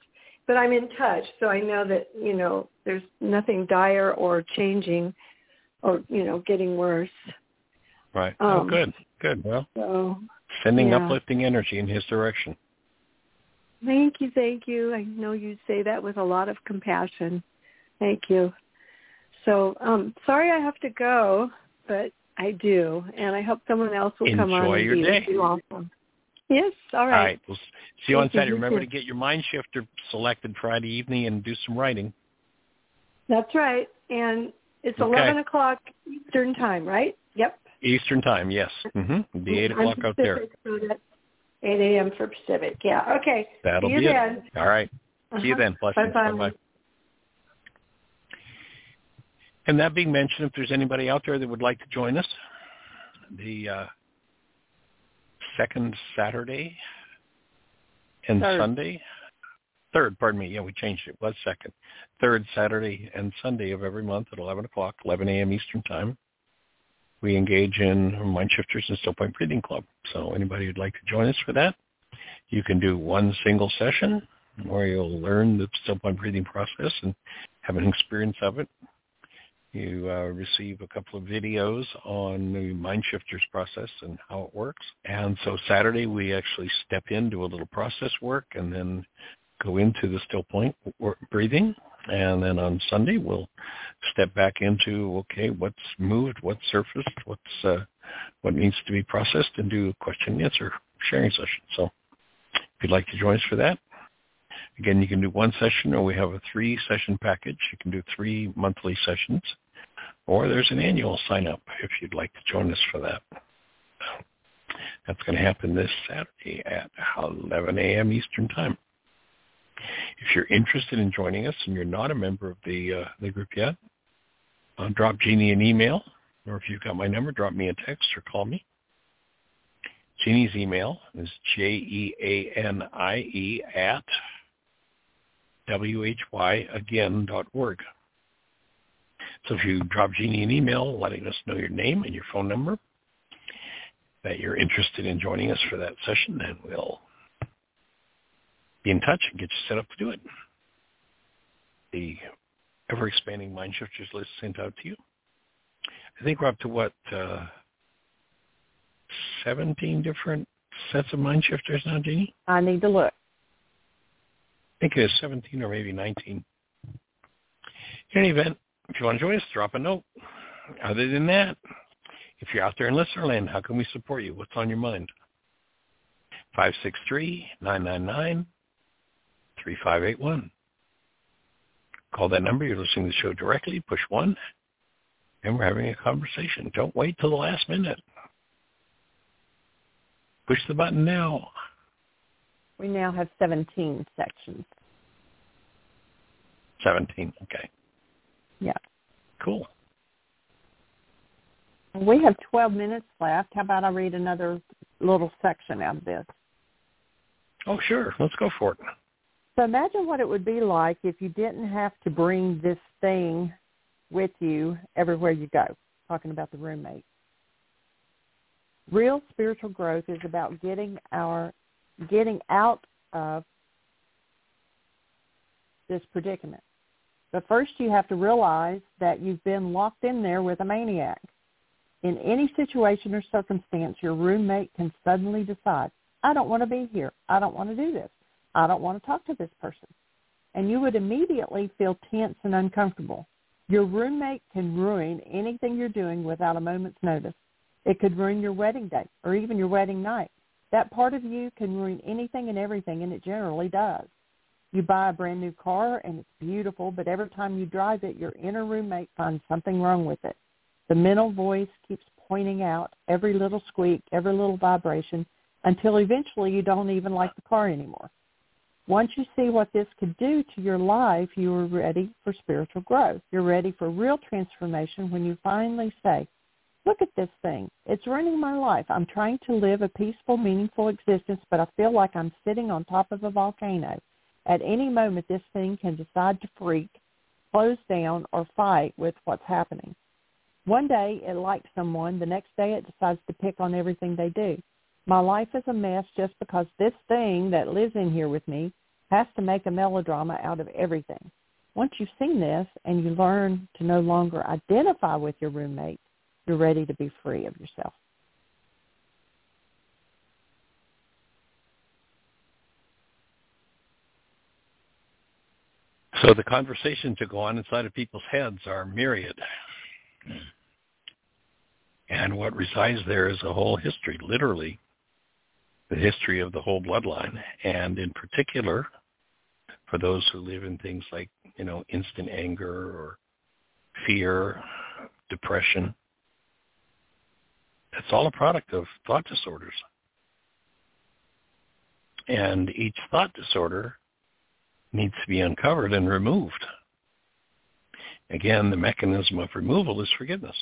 but I'm in touch, so I know that, you know, there's nothing dire or changing or, you know, getting worse. Right. Um, oh, good. Good. Well, so, sending yeah. uplifting energy in his direction. Thank you. Thank you. I know you say that with a lot of compassion. Thank you. So, um, sorry I have to go, but I do. And I hope someone else will Enjoy come on. Enjoy your and day. You awesome. Yes. All right. All right. We'll see you Thank on Saturday. You Remember too. to get your Mind Shifter selected Friday evening and do some writing. That's right. And it's okay. eleven o'clock Eastern time, right? Yep. Eastern time, yes. Mm-hmm. It'll be eight o'clock Pacific, out there. So that's eight a.m. for Pacific, yeah. Okay. That'll See be you it. Then. All right. Uh-huh. See you then. Blessings. Bye-bye. Bye-bye. And that being mentioned, if there's anybody out there that would like to join us, the uh, second Saturday and Third. Sunday. Third, pardon me. Yeah, we changed it. Last second. Third Saturday and Sunday of every month at eleven o'clock, eleven a.m. Eastern time. We engage in Mind Shifters and Stillpoint Breathing Club. So anybody who'd like to join us for that, you can do one single session where you'll learn the Stillpoint breathing process and have an experience of it. You uh, receive a couple of videos on the Mind Shifters process and how it works. And so Saturday we actually step in, do a little process work, and then go into the still point breathing, and then on Sunday we'll step back into, okay, what's moved, what's surfaced, what's uh, what needs to be processed, and do a question and answer sharing session. So if you'd like to join us for that, again, you can do one session, or we have a three-session package. You can do three monthly sessions, or there's an annual sign-up if you'd like to join us for that. That's going to happen this Saturday at eleven a.m. Eastern time. If you're interested in joining us and you're not a member of the uh, the group yet, uh, drop Jeanie an email, or if you've got my number, drop me a text or call me. Jeanie's email is J E A N I E at W H Y again dot org. So if you drop Jeanie an email letting us know your name and your phone number, that you're interested in joining us for that session, then we'll be in touch and get you set up to do it. The ever-expanding Mind Shifters list sent out to you. I think we're up to, what, uh, seventeen different sets of Mind Shifters now, Jeanie? I need to look. I think it is seventeen or maybe nineteen. In any event, if you want to join us, drop a note. Other than that, if you're out there in listener land, how can we support you? What's on your mind? five six three, nine nine nine, three five eight one. Call that number. You're listening to the show directly. Push one, and we're having a conversation. Don't wait till the last minute. Push the button now. We now have seventeen sections. seventeen, okay. Yeah. Cool. We have twelve minutes left. How about I read another little section out of this? Oh, sure. Let's go for it. So imagine what it would be like if you didn't have to bring this thing with you everywhere you go. Talking about the roommate. Real spiritual growth is about getting our getting out of this predicament. But first you have to realize that you've been locked in there with a maniac. In any situation or circumstance, your roommate can suddenly decide, I don't want to be here. I don't want to do this. I don't want to talk to this person. And you would immediately feel tense and uncomfortable. Your roommate can ruin anything you're doing without a moment's notice. It could ruin your wedding day or even your wedding night. That part of you can ruin anything and everything, and it generally does. You buy a brand new car, and it's beautiful, but every time you drive it, your inner roommate finds something wrong with it. The mental voice keeps pointing out every little squeak, every little vibration, until eventually you don't even like the car anymore. Once you see what this could do to your life, you are ready for spiritual growth. You're ready for real transformation when you finally say, look at this thing. It's ruining my life. I'm trying to live a peaceful, meaningful existence, but I feel like I'm sitting on top of a volcano. At any moment, this thing can decide to freak, close down, or fight with what's happening. One day, it likes someone. The next day, it decides to pick on everything they do. My life is a mess just because this thing that lives in here with me has to make a melodrama out of everything. Once you've seen this and you learn to no longer identify with your roommate, you're ready to be free of yourself. So the conversations that go on inside of people's heads are myriad. And what resides there is a whole history, literally the history of the whole bloodline. And in particular, for those who live in things like, you know, instant anger or fear, depression, it's all a product of thought disorders. And each thought disorder needs to be uncovered and removed. Again, the mechanism of removal is forgiveness.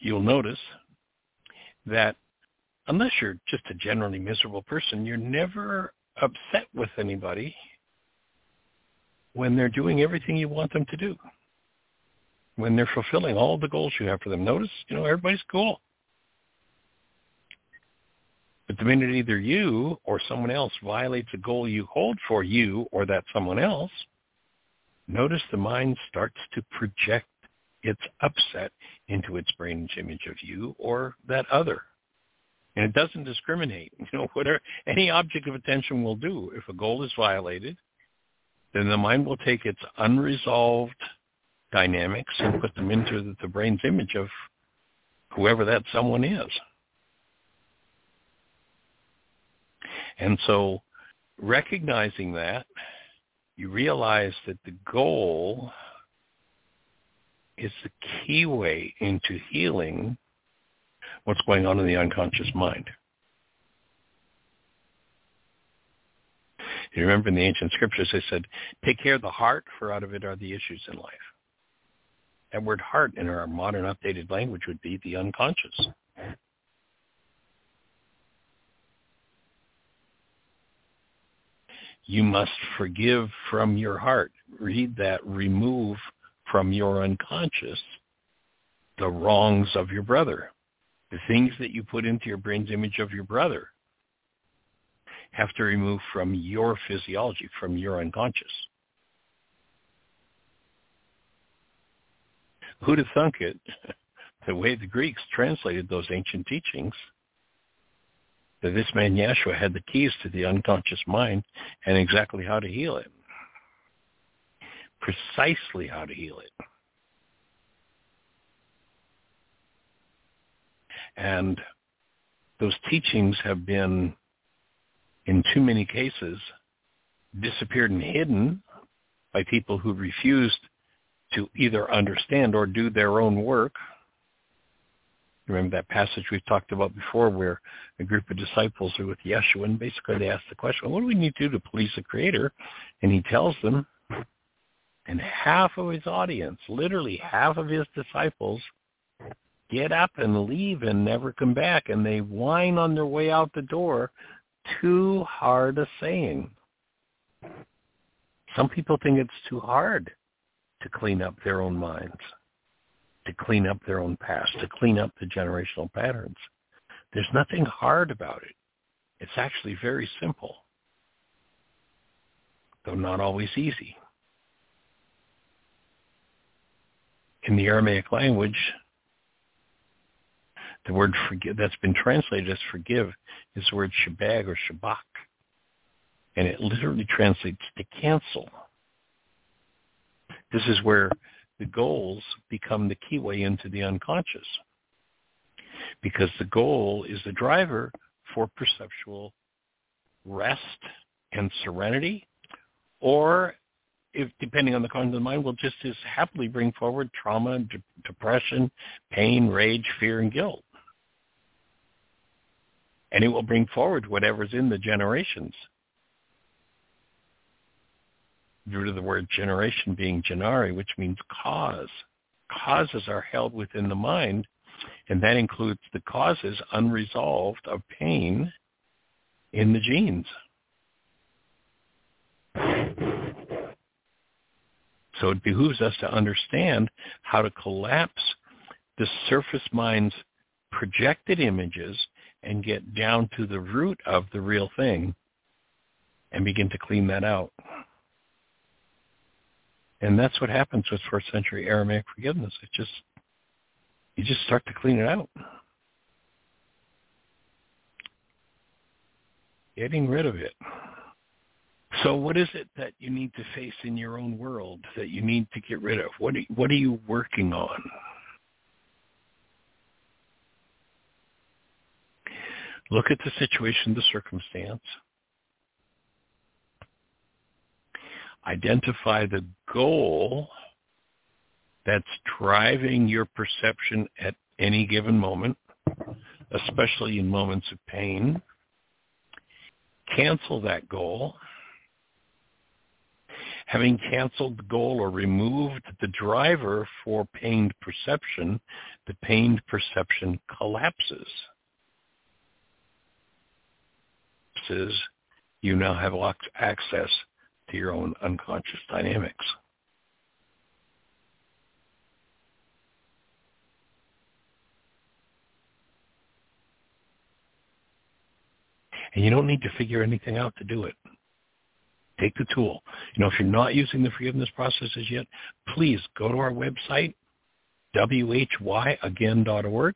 You'll notice that unless you're just a generally miserable person, you're never upset with anybody when they're doing everything you want them to do, when they're fulfilling all the goals you have for them. Notice, you know, everybody's cool. But the minute either you or someone else violates a goal you hold for you or that someone else, notice the mind starts to project its upset into its brain's image of you or that other. And it doesn't discriminate. You know, whatever, any object of attention will do. If a goal is violated, then the mind will take its unresolved dynamics and put them into the brain's image of whoever that someone is. And so recognizing that, you realize that the goal is the key way into healing what's going on in the unconscious mind. You remember in the ancient scriptures, they said, take care of the heart, for out of it are the issues in life. That word heart in our modern updated language would be the unconscious. You must forgive from your heart. read that, remove from your unconscious the wrongs of your brother. The things that you put into your brain's image of your brother have to remove from your physiology, from your unconscious. Who'd have thunk it, the way the Greeks translated those ancient teachings, that this man Yeshua had the keys to the unconscious mind and exactly how to heal it. Precisely how to heal it. And those teachings have been, in too many cases, disappeared and hidden by people who refused to either understand or do their own work. Remember that passage we've talked about before where a group of disciples are with Yeshua, and basically they ask the question, what do we need to do to please the Creator? And he tells them, and half of his audience, literally half of his disciples, get up and leave and never come back, and they whine on their way out the door. Too hard a saying. Some people think it's too hard to clean up their own minds, to clean up their own past, to clean up the generational patterns. There's nothing hard about it. It's actually very simple, though not always easy. In the Aramaic language, the word forgive that's been translated as forgive is the word shabag or shabak, and it literally translates to cancel. This is where the goals become the keyway into the unconscious, because the goal is the driver for perceptual rest and serenity, or, if depending on the content of the mind, will just as happily bring forward trauma, de- depression, pain, rage, fear, and guilt. And it will bring forward whatever's in the generations, due to the word generation being genari, which means cause. Causes are held within the mind, and that includes the causes unresolved of pain in the genes. So it behooves us to understand how to collapse the surface mind's projected images and get down to the root of the real thing and begin to clean that out. And that's what happens with first century Aramaic forgiveness. It just, you just start to clean it out. Getting rid of it. So what is it that you need to face in your own world that you need to get rid of? What are, what are you working on? Look at the situation, the circumstance. Identify the goal that's driving your perception at any given moment, especially in moments of pain. Cancel that goal. Having canceled the goal or removed the driver for pained perception, the pained perception collapses. You now have access to your own unconscious dynamics. And you don't need to figure anything out to do it. Take the tool. You know, if you're not using the forgiveness processes yet, please go to our website, why again dot org.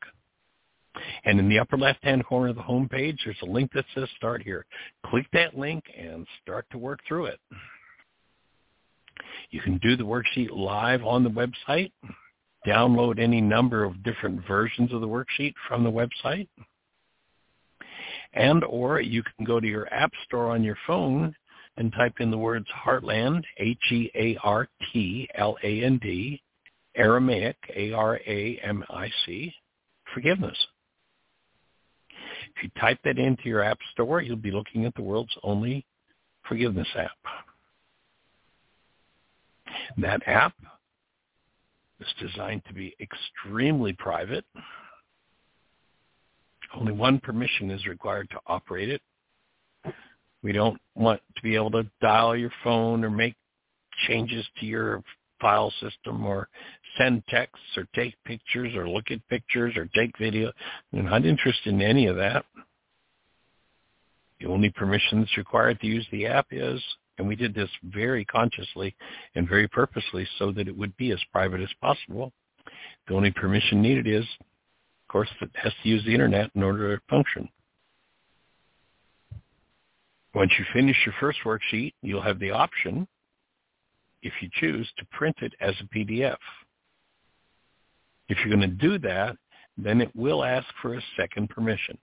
And in the upper left-hand corner of the homepage, there's a link that says Start Here. Click that link and start to work through it. You can do the worksheet live on the website, download any number of different versions of the worksheet from the website, and or you can go to your app store on your phone and type in the words Heartland, H E A R T L A N D, Aramaic, A R A M I C, Forgiveness. If you type that into your app store, you'll be looking at the world's only forgiveness app. That app is designed to be extremely private. Only one permission is required to operate it. We don't want to be able to dial your phone or make changes to your file system, or send texts, or take pictures, or look at pictures, or take video. You're not interested in any of that. The only permission that's required to use the app is, and we did this very consciously and very purposely so that it would be as private as possible, the only permission needed is, of course, it has to use the internet in order to function. Once you finish your first worksheet, you'll have the option, if you choose, to print it as a P D F. If you're going to do that, then it will ask for a second permission.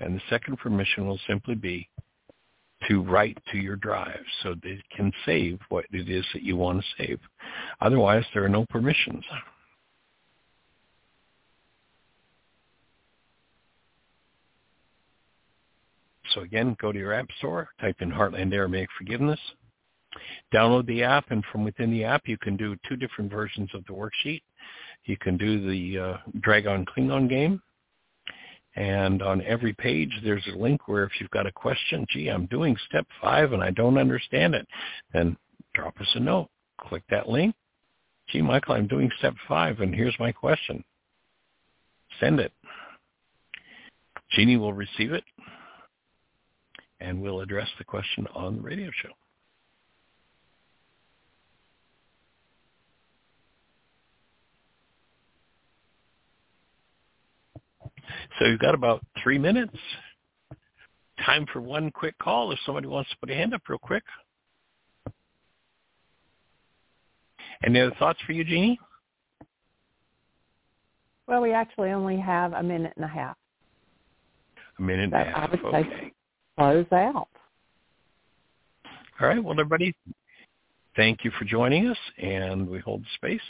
And the second permission will simply be to write to your drive so that it can save what it is that you want to save. Otherwise, there are no permissions. So again, go to your app store, type in Heartland Aramaic Forgiveness, download the app, and from within the app, you can do two different versions of the worksheet. You can do the uh, Dragon Klingon game, and on every page, there's a link where if you've got a question, gee, I'm doing step five and I don't understand it, then drop us a note. Click that link. Gee, Michael, I'm doing step five, and here's my question. Send it. Jeanie will receive it, and we'll address the question on the radio show. So you've got about three minutes. Time for one quick call if somebody wants to put a hand up real quick. Any other thoughts for you, Jeanie? Well, we actually only have a minute and a half. A minute and a half, okay. Close out. All right. Well, everybody, thank you for joining us, and we hold space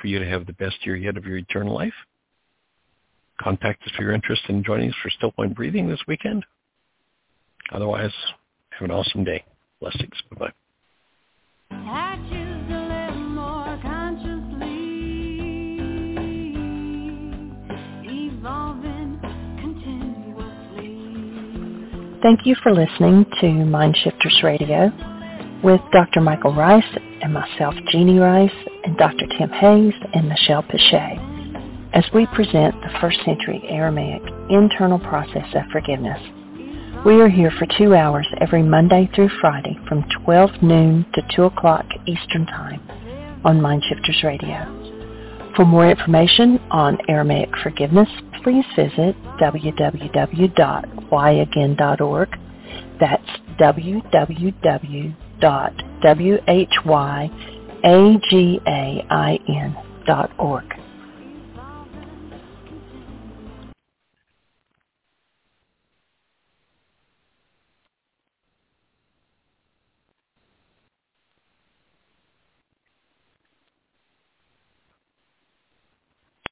for you to have the best year yet of your eternal life. Contact us for your interest in joining us for Stillpoint Breathing this weekend. Otherwise, have an awesome day. Blessings. Bye-bye. I choose to live more consciously, evolving continuously. Thank you for listening to Mind Shifters Radio with Doctor Michael Ryce and myself, Jeanie Ryce, and Doctor Tim Hayes and Michelle Pichette, as we present the first century Aramaic internal process of forgiveness. We are here for two hours every Monday through Friday from twelve noon to two o'clock Eastern Time on Mind Shifters Radio. For more information on Aramaic forgiveness, please visit w w w dot why again dot org. That's w w w dot why again dot org.